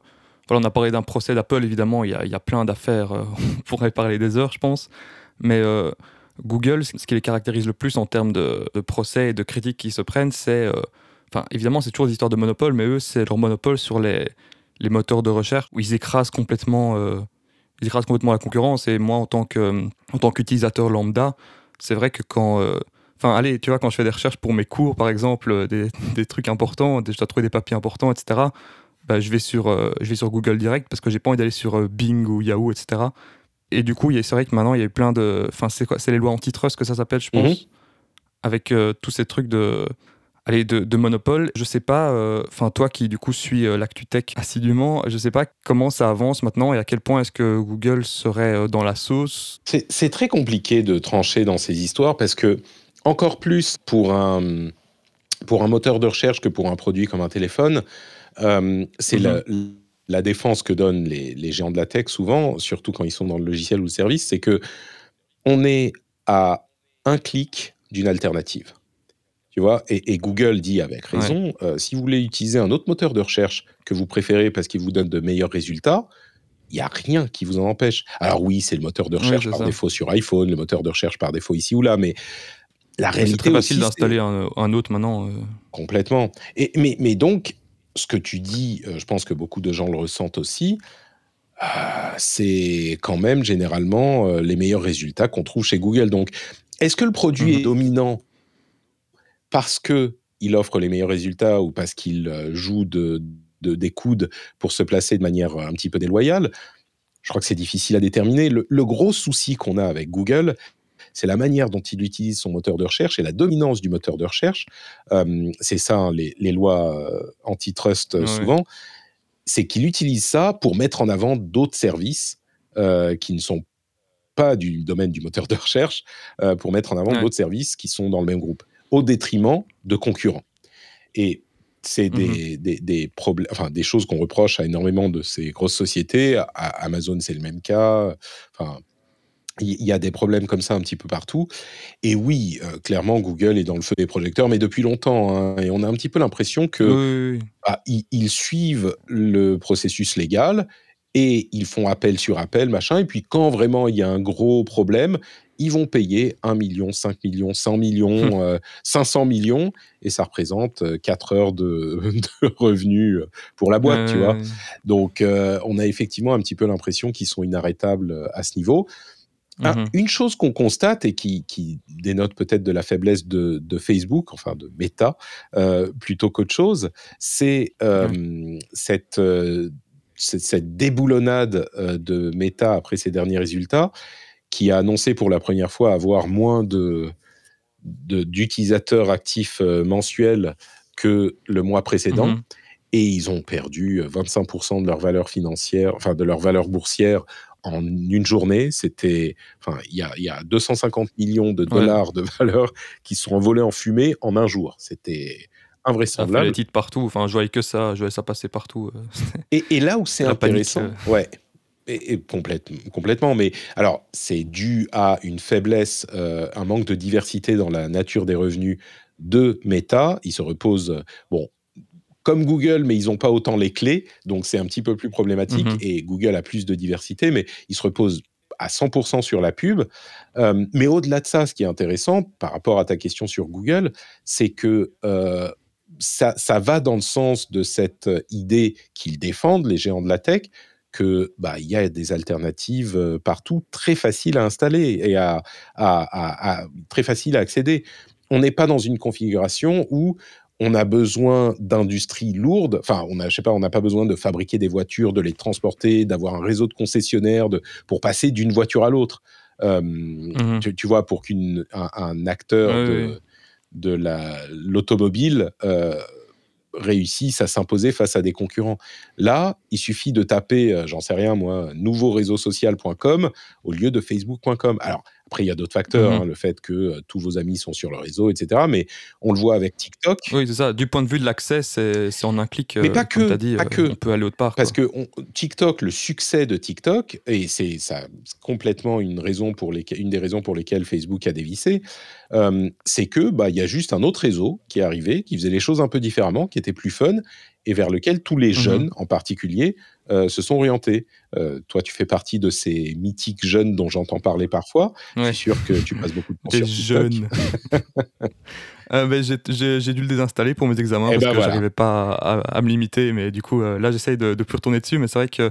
Voilà, on a parlé d'un procès d'Apple, évidemment, il y a, il y a plein d'affaires, euh, on pourrait parler des heures, je pense. Mais euh, Google, ce qui les caractérise le plus en termes de, de procès et de critiques qui se prennent, c'est... Enfin, euh, évidemment, c'est toujours des histoires de monopole, mais eux, c'est leur monopole sur les, les moteurs de recherche, où ils écrasent complètement, euh, ils écrasent complètement la concurrence. Et moi, en tant, que, en tant qu'utilisateur lambda, c'est vrai que quand... Enfin, euh, allez, tu vois, quand je fais des recherches pour mes cours, par exemple, des, des trucs importants, des, je dois trouver des papiers importants, et cetera, bah, je vais sur, euh, je vais sur Google direct parce que j'ai pas envie d'aller sur euh, Bing ou Yahoo, et cetera. Et du coup, c'est vrai que maintenant, il y a eu plein de... Enfin, c'est quoi, c'est les lois antitrust que ça s'appelle, je pense, mm-hmm. avec euh, tous ces trucs de, allez, de, de monopole. Je sais pas, enfin, euh, toi qui, du coup, suis euh, l'actu tech assidûment, je sais pas comment ça avance maintenant et à quel point est-ce que Google serait euh, dans la sauce. C'est, c'est très compliqué de trancher dans ces histoires parce que, encore plus pour un, pour un moteur de recherche que pour un produit comme un téléphone, Euh, c'est mm-hmm. la, la défense que donnent les, les géants de la tech souvent, surtout quand ils sont dans le logiciel ou le service, c'est que on est à un clic d'une alternative. Tu vois, et, et Google dit avec raison, ouais. euh, si vous voulez utiliser un autre moteur de recherche que vous préférez parce qu'il vous donne de meilleurs résultats, il n'y a rien qui vous en empêche. Alors oui, c'est le moteur de recherche ouais, par ça. défaut sur iPhone, le moteur de recherche par défaut ici ou là, mais la réalité c'est très facile aussi, d'installer un, un autre maintenant. Euh... Complètement. Et, mais, mais donc, ce que tu dis, je pense que beaucoup de gens le ressentent aussi, euh, c'est quand même généralement euh, les meilleurs résultats qu'on trouve chez Google. Donc, est-ce que le produit mmh. est dominant parce qu'il offre les meilleurs résultats ou parce qu'il joue de, de, des coudes pour se placer de manière un petit peu déloyale? Je crois que c'est difficile à déterminer. Le, le gros souci qu'on a avec Google, c'est la manière dont il utilise son moteur de recherche et la dominance du moteur de recherche. Euh, c'est ça, hein, les, les lois euh, antitrust, euh, ouais. souvent. C'est qu'il utilise ça pour mettre en avant d'autres services euh, qui ne sont pas du domaine du moteur de recherche, euh, pour mettre en avant ouais. d'autres services qui sont dans le même groupe, au détriment de concurrents. Et c'est des, mm-hmm. des, des, probl- enfin, des choses qu'on reproche à énormément de ces grosses sociétés. À, à Amazon, c'est le même cas. Enfin... Il y a des problèmes comme ça un petit peu partout. Et oui, euh, clairement, Google est dans le feu des projecteurs, mais depuis longtemps. Hein, et on a un petit peu l'impression que oui, oui, oui. Bah, ils, ils suivent le processus légal et ils font appel sur appel, machin. Et puis, quand vraiment il y a un gros problème, ils vont payer un million, cinq millions, cent millions, euh, cinq cents millions. Et ça représente quatre heures de, de revenus pour la boîte, euh... tu vois. Donc, euh, on a effectivement un petit peu l'impression qu'ils sont inarrêtables à ce niveau. Ah, mmh. Une chose qu'on constate et qui, qui dénote peut-être de la faiblesse de, de Facebook, enfin de Meta, euh, plutôt qu'autre chose, c'est euh, mmh. cette, euh, cette, cette déboulonnade euh, de Meta après ses derniers résultats, qui a annoncé pour la première fois avoir moins de, de, d'utilisateurs actifs euh, mensuels que le mois précédent. Mmh. et ils ont perdu vingt-cinq pour cent de leur valeur financière, enfin de leur valeur boursière en une journée. C'était, enfin, il y a, y a deux cent cinquante millions de dollars ouais. de valeur qui se sont envolés en fumée en un jour. C'était invraisemblable. Ça fait les titres partout. Enfin, je voyais que ça, je voyais ça passer partout. et, et là où c'est La intéressant, panique, euh... ouais. Et, et complète, complètement, mais alors c'est dû à une faiblesse, euh, un manque de diversité dans la nature des revenus de Meta. Ils se reposent, bon, comme Google, mais ils n'ont pas autant les clés, donc c'est un petit peu plus problématique. Mm-hmm. Et Google a plus de diversité, mais ils se reposent à cent pour cent sur la pub. Euh, mais au-delà de ça, ce qui est intéressant par rapport à ta question sur Google, c'est que euh, ça, ça va dans le sens de cette idée qu'ils défendent, les géants de la tech, que bah il y a des alternatives partout, très faciles à installer et à, à, à, à très faciles à accéder. On n'est pas dans une configuration où on a besoin d'industries lourdes. Enfin, on a, je sais pas, on n'a pas besoin de fabriquer des voitures, de les transporter, d'avoir un réseau de concessionnaires de, pour passer d'une voiture à l'autre. Euh, mmh. tu, tu vois, pour qu'un un acteur oui, de, oui. de la, l'automobile euh, réussissent à s'imposer face à des concurrents. Là, il suffit de taper, euh, j'en sais rien moi, nouveau réseau social point com au lieu de facebook point com. Alors, après, il y a d'autres facteurs, mm-hmm. hein, le fait que euh, tous vos amis sont sur le réseau, et cetera. Mais on le voit avec TikTok. Oui, c'est ça. Du point de vue de l'accès, c'est, c'est en un clic, euh, mais pas comme tu as dit, pas euh, que, on peut aller autre part. Parce quoi. que on, TikTok, le succès de TikTok, et c'est, ça, c'est complètement une, raison pour lesquelles, une des raisons pour lesquelles Facebook a dévissé, euh, c'est que bah, y a juste un autre réseau qui est arrivé, qui faisait les choses un peu différemment, qui était plus fun, et vers lequel tous les mm-hmm. jeunes, en particulier, Euh, se sont orientés. Euh, toi, tu fais partie de ces mythiques jeunes dont j'entends parler parfois. Ouais. Je suis sûr que tu passes beaucoup de temps Des sur TikTok. Des jeunes. euh, ben, j'ai, j'ai, j'ai dû le désinstaller pour mes examens et parce ben que voilà. j'arrivais pas à, à, à me limiter. Mais du coup, euh, là, j'essaye de, de plus retourner dessus. Mais c'est vrai que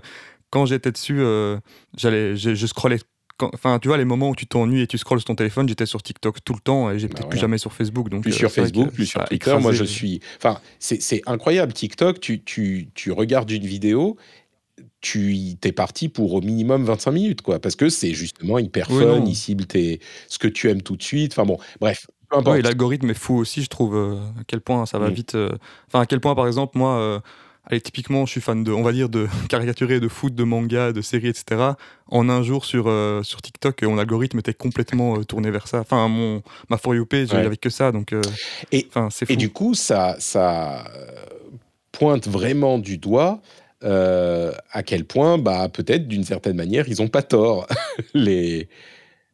quand j'étais dessus, euh, j'allais, je, je scrollais. Enfin, tu vois, les moments où tu t'ennuies et tu scrolles sur ton téléphone, j'étais sur TikTok tout le temps et j'ai bah peut-être ouais. plus jamais sur Facebook. Donc plus euh, sur Facebook, plus sur Twitter. Écrasé. Moi, je suis. Enfin, c'est, c'est incroyable. TikTok, tu, tu, tu regardes une vidéo. Tu t'es parti pour au minimum vingt-cinq minutes, quoi, parce que c'est justement hyper oui, fun, non. ils ciblent tes, ce que tu aimes tout de suite. Enfin bon, bref. Peu importe. Oui, l'algorithme est fou aussi, je trouve. Euh, à quel point ça va oui. vite. Euh, enfin, à quel point, par exemple, moi, euh, allez, typiquement, je suis fan de, on va dire, de caricaturer, de foot, de manga, de séries, et cetera. En un jour sur euh, sur TikTok, mon algorithme était complètement euh, tourné vers ça. Enfin, mon ma For You page, il n'y avait que ça, donc. Euh, et c'est fou. Et du coup, ça ça pointe vraiment du doigt. Euh, à quel point, bah, peut-être d'une certaine manière, ils n'ont pas tort, les,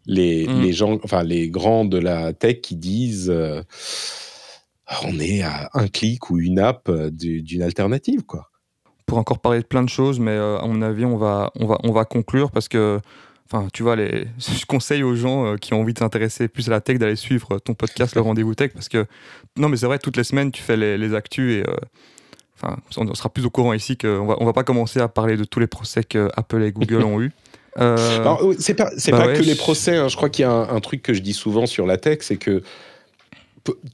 les, mmh. les, gens, enfin, les grands de la tech qui disent euh, on est à un clic ou une app du, d'une alternative, quoi. Pour encore parler de plein de choses, mais euh, à mon avis, on va, on va, on va conclure parce que Enfin, tu vois, les... je conseille aux gens euh, qui ont envie de s'intéresser plus à la tech d'aller suivre ton podcast, le Rendez-vous Tech, parce que, non, mais c'est vrai, toutes les semaines, tu fais les, les actus et. Euh... Enfin, on sera plus au courant ici qu'on va, on va pas commencer à parler de tous les procès que Apple et Google ont eu. Euh, Alors, c'est pas, c'est bah pas ouais, que je... les procès. Hein. Je crois qu'il y a un, un truc que je dis souvent sur la tech, c'est que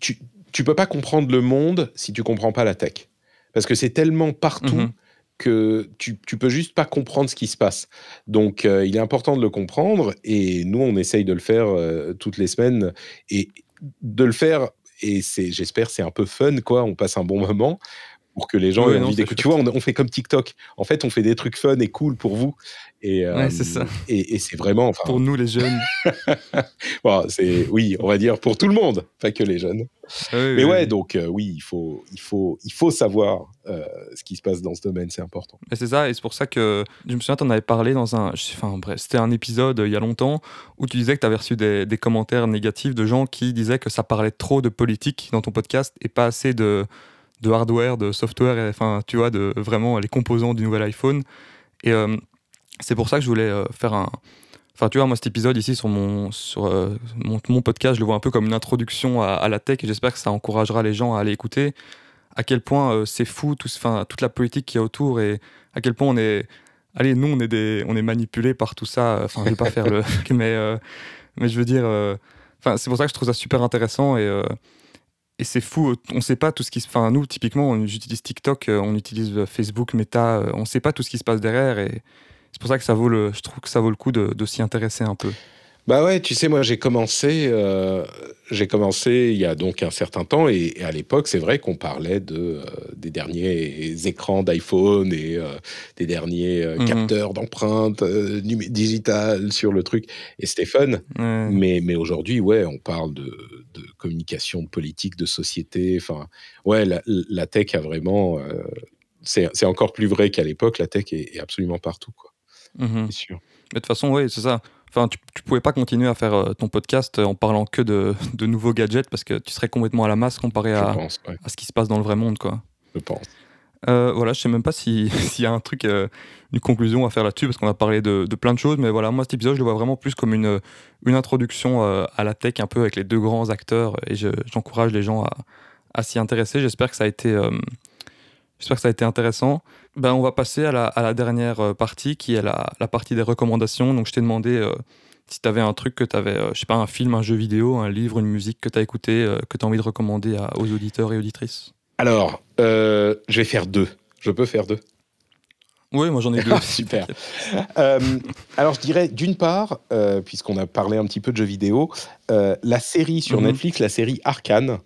tu, tu peux pas comprendre le monde si tu comprends pas la tech, parce que c'est tellement partout. Mm-hmm. que tu, tu peux juste pas comprendre ce qui se passe. Donc, euh, il est important de le comprendre, et nous, on essaye de le faire euh, toutes les semaines, et de le faire, et c'est, j'espère c'est un peu fun, quoi, on passe un bon moment, pour que les gens oui, aient non, envie d'écouter. Tu vois, on, on fait comme TikTok. En fait, on fait des trucs fun et cool pour vous. Et, ouais, euh, c'est ça. Et, et c'est vraiment... Enfin... Pour nous, les jeunes. bon, c'est, oui, on va dire pour tout le monde, pas que les jeunes. Oui, Mais oui, ouais, oui. donc euh, oui, il faut, il faut, il faut savoir euh, ce qui se passe dans ce domaine, c'est important. Et c'est ça, et c'est pour ça que je me souviens, tu en avais parlé dans un... Enfin, bref, c'était un épisode euh, il y a longtemps où tu disais que tu avais reçu des, des commentaires négatifs de gens qui disaient que ça parlait trop de politique dans ton podcast et pas assez de... de hardware, de software, enfin tu vois, de vraiment les composants du nouvel iPhone. Et euh, c'est pour ça que je voulais euh, faire un... Enfin tu vois, moi cet épisode ici sur, mon, sur euh, mon, mon podcast, je le vois un peu comme une introduction à, à la tech et j'espère que ça encouragera les gens à aller écouter à quel point euh, c'est fou tout, toute la politique qu'il y a autour et à quel point on est... Allez, nous on est, des, on est manipulés par tout ça. Enfin je vais pas faire le... mais, euh, mais je veux dire... Euh... Enfin c'est pour ça que je trouve ça super intéressant et... Euh... Et c'est fou, on ne sait pas tout ce qui se... Enfin, nous, typiquement, on utilise TikTok, on utilise Facebook, Meta, on ne sait pas tout ce qui se passe derrière. Et c'est pour ça que ça vaut le... je trouve que ça vaut le coup de, de s'y intéresser un peu. Bah ouais, tu sais, moi j'ai commencé, euh, j'ai commencé il y a donc un certain temps, et, et à l'époque, c'est vrai qu'on parlait de, euh, des derniers écrans d'iPhone et euh, des derniers euh, Mhm. capteurs d'empreintes euh, numé- digitales sur le truc, et c'était fun. Ouais. Mais, mais aujourd'hui, ouais, on parle de, de communication, de politique, de société. Enfin, ouais, la, la tech a vraiment. euh, c'est c'est encore plus vrai qu'à l'époque, la tech est, est absolument partout, quoi, Mhm. c'est sûr. Mais de toute façon, oui, c'est ça. Enfin, tu, tu pouvais pas continuer à faire euh, ton podcast euh, en parlant que de, de nouveaux gadgets parce que tu serais complètement à la masse comparé Je à, pense, ouais, à ce qui se passe dans le vrai monde, quoi. je pense. Euh, voilà, je sais même pas si- s'il y a un truc, euh, une conclusion à faire là-dessus, parce qu'on a parlé de, de plein de choses, mais voilà, moi cet épisode, je le vois vraiment plus comme une, une introduction euh, à la tech, un peu avec les deux grands acteurs, et je- j'encourage les gens à, à s'y intéresser. J'espère que ça a été, euh, j'espère que ça a été intéressant. Ben, on va passer à la, à la dernière euh, partie, qui est la, la partie des recommandations. Donc, je t'ai demandé euh, si tu avais un truc que tu avais, je sais pas, un film, un jeu vidéo, un livre, une musique que tu as écouté, euh, que tu as envie de recommander à- aux auditeurs et auditrices. Alors, euh, je vais faire deux. Je peux faire deux. Oui, moi j'en ai deux Ah, aussi, super. t'inquiète. Euh, alors, je dirais, d'une part, euh, puisqu'on a parlé un petit peu de jeux vidéo, euh, la série sur Mhm. Netflix, la série Arcane,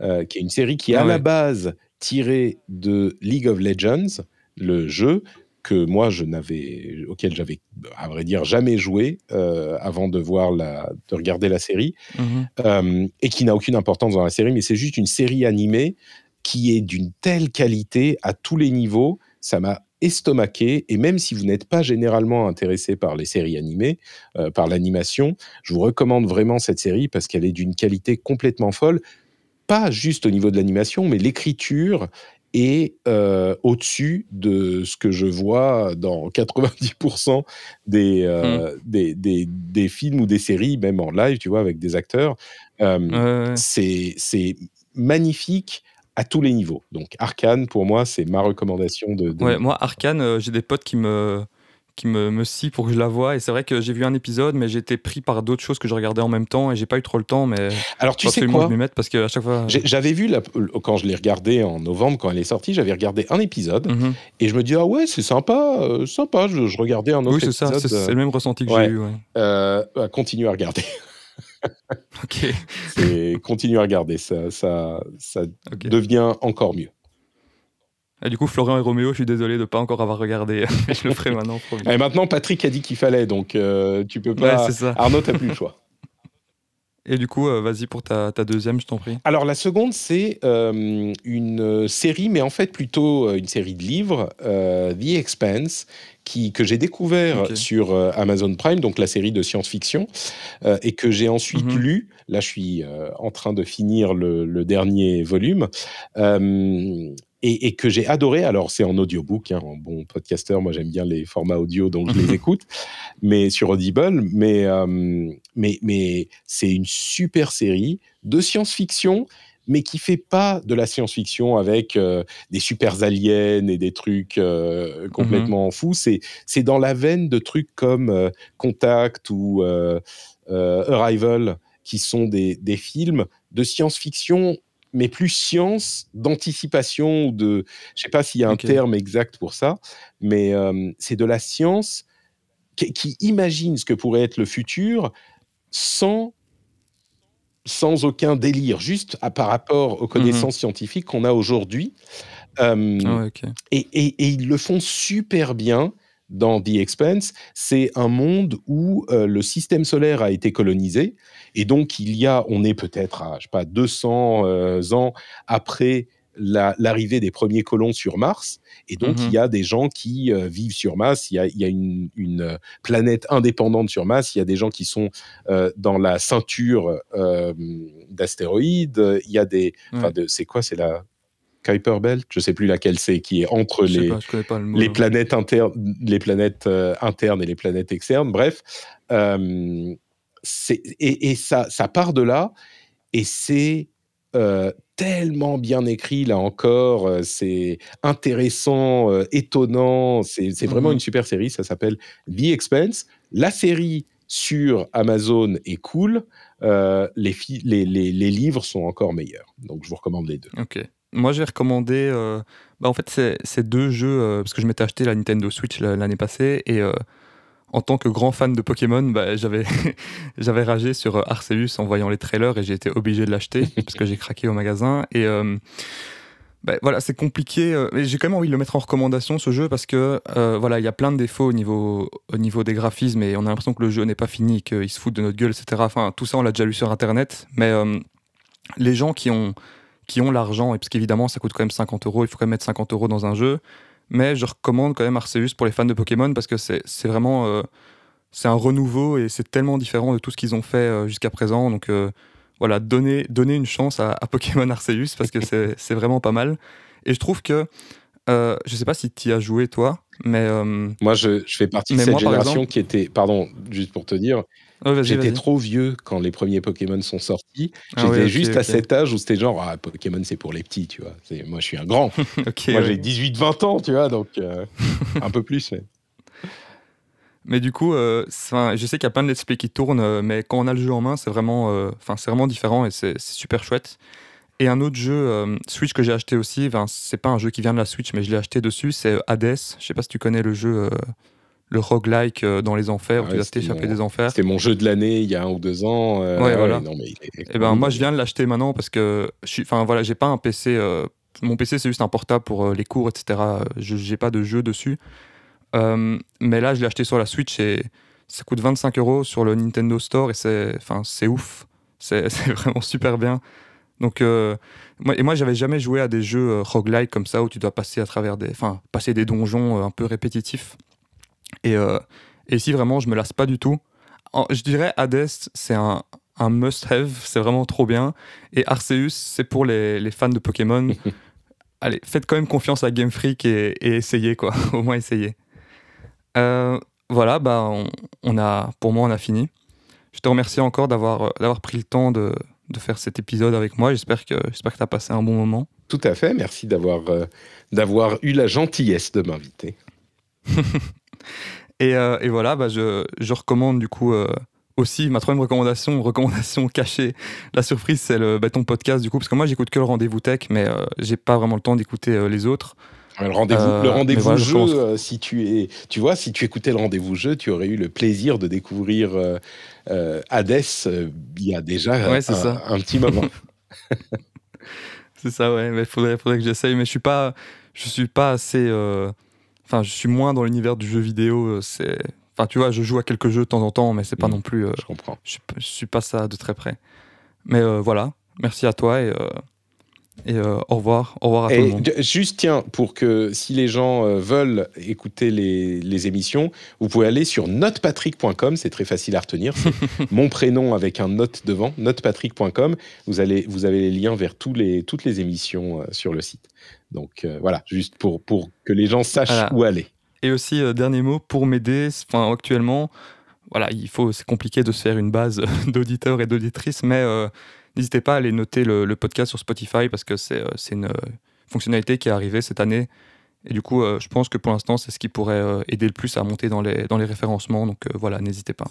euh, qui est une série qui est à Ah la ouais. base tirée de League of Legends, le jeu que moi, je n'avais, auquel j'avais, à vrai dire, jamais joué euh, avant de, voir la, de regarder la série. Mhm. Euh, et qui n'a aucune importance dans la série, mais c'est juste une série animée qui est d'une telle qualité à tous les niveaux, ça m'a estomaqué, et même si vous n'êtes pas généralement intéressé par les séries animées, euh, par l'animation, je vous recommande vraiment cette série parce qu'elle est d'une qualité complètement folle, pas juste au niveau de l'animation, mais l'écriture est euh, au-dessus de ce que je vois dans quatre-vingt-dix pour cent des, Mhm. euh, des, des, des films ou des séries, même en live, tu vois, avec des acteurs. Euh, Ouais, ouais. c'est, c'est magnifique à tous les niveaux. Donc, Arcane, pour moi, c'est ma recommandation de Ouais, deux mille vingt. moi, Arcane, euh, j'ai des potes qui me qui me, me scient pour que je la voie. Et c'est vrai que j'ai vu un épisode, mais j'ai été pris par d'autres choses que je regardais en même temps et j'ai pas eu trop le temps. Mais Alors, tu faut sais absolument que je quoi? m'y mette parce que à chaque fois. J'ai- J'avais vu, la- quand je l'ai regardée en novembre, quand elle est sortie, j'avais regardé un épisode Mhm. et je me dis, ah ouais, c'est sympa, euh, sympa. Je, je regardais un Oui, autre c'est ça. C'est épisode. euh, c'est le même ressenti que j'ai Ouais, eu. Ouais. euh, bah, continue à regarder. Ok. C'est continue à regarder, ça, ça, ça Ok. devient encore mieux. Et du coup, Florian et Roméo, je suis désolé de pas encore avoir regardé. Mais je le ferai maintenant, promis. Et maintenant, Patrick a dit qu'il fallait, donc euh, tu peux Ouais, pas. c'est ça. Arnaud, t'as plus le choix. Et du coup, euh, vas-y pour ta, ta deuxième, je t'en prie. Alors la seconde, c'est euh, une euh, série, mais en fait plutôt euh, une série de livres, euh, The Expanse, qui, que j'ai découvert Ok. sur euh, Amazon Prime, donc la série de science-fiction, euh, et que j'ai ensuite Mhm. lu. Là, je suis euh, en train de finir le, le dernier volume. euh, et, et que j'ai adoré. Alors, c'est en audiobook, hein, en bon podcasteur. Moi, j'aime bien les formats audio, donc je les écoute mais sur Audible, mais, euh, mais, mais c'est une super série de science-fiction, mais qui fait pas de la science-fiction avec euh, des super aliens et des trucs euh, Mhm. complètement fous. C'est, c'est dans la veine de trucs comme euh, Contact ou euh, euh, Arrival, qui sont des, des films de science-fiction mais plus science d'anticipation ou de, je sais pas s'il y a un Ok. terme exact pour ça, mais euh, c'est de la science qui, qui imagine ce que pourrait être le futur sans, sans aucun délire, juste à- par rapport aux Mhm. connaissances scientifiques qu'on a aujourd'hui. Ah Euh, ouais, ok. et, et- et ils le font super bien dans The Expanse. C'est un monde où euh, le système solaire a été colonisé. Et donc, il y a, on est peut-être à, je sais pas, deux cents euh, ans après la- l'arrivée des premiers colons sur Mars. Et donc, il y Mhm. a des gens qui euh, vivent sur Mars. Il y a, il y a une, une, euh, planète indépendante sur Mars. Il y a des gens qui sont euh, dans la ceinture euh, d'astéroïdes. Il y a des. Enfin, Ouais. de- c'est quoi? C'est la Kuiper Belt, je sais plus laquelle c'est, qui est entre Je sais les, pas, je connais pas le mot les là. planètes, internes, les planètes euh, internes et les planètes externes. Bref, euh, c'est- et, et ça, ça part de là, et c'est euh, tellement bien écrit, là encore, euh, c'est intéressant, euh, étonnant, c'est c'est vraiment une Mhm. super série, ça s'appelle The Expanse. La série sur Amazon est cool, euh, les, fi- les, les, les livres sont encore meilleurs, donc je vous recommande les deux. Ok. Moi, j'ai recommandé. euh, bah, en fait, c'est c'est deux jeux, euh, parce que je m'étais acheté la Nintendo Switch la- l'année passée, et euh, en tant que grand fan de Pokémon, bah, j'avais, j'avais ragé sur Arceus en voyant les trailers et j'ai été obligé de l'acheter parce que j'ai craqué au magasin. Et euh, bah, voilà, c'est compliqué. Mais j'ai quand même envie de le mettre en recommandation, ce jeu, parce que euh, voilà, il y a plein de défauts au niveau, au niveau des graphismes et on a l'impression que le jeu n'est pas fini, qu'il se fout de notre gueule, et cetera. Enfin, tout ça, on l'a déjà lu sur Internet. Mais euh, les gens qui ont, qui ont l'argent, et parce qu'évidemment, ça coûte quand même cinquante euros, il faut quand même mettre cinquante euros dans un jeu. Mais je recommande quand même Arceus pour les fans de Pokémon parce que c'est, c'est vraiment euh, c'est un renouveau et c'est tellement différent de tout ce qu'ils ont fait euh, jusqu'à présent. Donc euh, voilà, donnez, donnez une chance à, à Pokémon Arceus parce que c'est, c'est vraiment pas mal. Et je trouve que, euh, je sais pas si tu y as joué toi, mais... Euh, moi je, je fais partie de cette moi, génération exemple, qui était, pardon, juste pour te dire, oh, vas-y, j'étais vas-y. trop vieux quand les premiers Pokémon sont sortis. J'étais ah oui, okay, juste okay. à cet âge où c'était genre, ah, Pokémon c'est pour les petits, tu vois. C'est, moi je suis un grand. okay, moi ouais. j'ai dix-huit vingt ans, tu vois, donc euh, un peu plus. Mais, mais du coup, euh, je sais qu'il y a plein de let's play qui tournent, mais quand on a le jeu en main, c'est vraiment, euh, c'est vraiment différent et c'est, c'est super chouette. Et un autre jeu euh, Switch que j'ai acheté aussi, c'est pas un jeu qui vient de la Switch, mais je l'ai acheté dessus, c'est Hades. Je sais pas si tu connais le jeu... Euh, le roguelike dans les enfers, ah ouais, où tu échappé des enfers. C'était mon jeu de l'année il y a un ou deux ans. Euh, ouais, voilà. Non, mais il est, il est... Et ben, moi, je viens de l'acheter maintenant parce que je n'ai voilà, pas un P C. Euh, mon P C, c'est juste un portable pour euh, les cours, et cetera. Je n'ai pas de jeu dessus. Euh, mais là, je l'ai acheté sur la Switch et ça coûte vingt-cinq euros sur le Nintendo Store et c'est, c'est ouf. C'est, c'est vraiment super bien. Donc, euh, moi, et moi, j'avais jamais joué à des jeux euh, roguelike comme ça où tu dois passer, à travers des, passer des donjons euh, un peu répétitifs. Et, euh, et ici, vraiment, je me lasse pas du tout. En, je dirais Hades, c'est un, un must-have, c'est vraiment trop bien. Et Arceus, c'est pour les, les fans de Pokémon. Allez, faites quand même confiance à Game Freak et, et essayez, quoi. Au moins, essayez. Euh, voilà, bah, on, on a, pour moi, on a fini. Je te remercie encore d'avoir, d'avoir pris le temps de, de faire cet épisode avec moi. J'espère que, j'espère que tu as passé un bon moment. Tout à fait, merci d'avoir, euh, d'avoir eu la gentillesse de m'inviter. Et, euh, et voilà, bah je, je recommande du coup euh, aussi ma troisième recommandation, recommandation cachée. La surprise, c'est le, bah, ton podcast du coup, parce que moi j'écoute que le Rendez-vous Tech, mais euh, j'ai pas vraiment le temps d'écouter euh, les autres. Le rendez-vous, euh, le rendez-vous voilà, jeu, je euh, si tu es, tu vois, si tu écoutais le rendez-vous jeu, tu aurais eu le plaisir de découvrir euh, euh, Hades euh, il y a déjà ouais, c'est un, ça. un petit moment. C'est ça, ouais. Mais faudrait, faudrait que j'essaye, mais je suis pas, je suis pas assez. Euh, Enfin, je suis moins dans l'univers du jeu vidéo. C'est... Enfin, tu vois, je joue à quelques jeux de temps en temps, mais c'est pas mmh, non plus... Euh, je comprends. Je suis, je suis pas ça de très près. Mais euh, voilà, merci à toi et, euh, et euh, au revoir. Au revoir à tout le monde. Juste, tiens, pour que si les gens euh, veulent écouter les, les émissions, vous pouvez aller sur note patrick point com, c'est très facile à retenir. C'est mon prénom avec un note devant, note patrick point com. Vous, allez, vous avez les liens vers tous les, toutes les émissions euh, sur le site. Donc euh, voilà, juste pour, pour que les gens sachent voilà. où aller. Et aussi, euh, dernier mot, pour m'aider, enfin, actuellement, voilà, il faut, c'est compliqué de se faire une base d'auditeurs et d'auditrices, mais euh, n'hésitez pas à aller noter le, le podcast sur Spotify parce que c'est, euh, c'est une euh, fonctionnalité qui est arrivée cette année. Et du coup, euh, je pense que pour l'instant, c'est ce qui pourrait euh, aider le plus à monter dans les, dans les référencements. Donc euh, voilà, n'hésitez pas.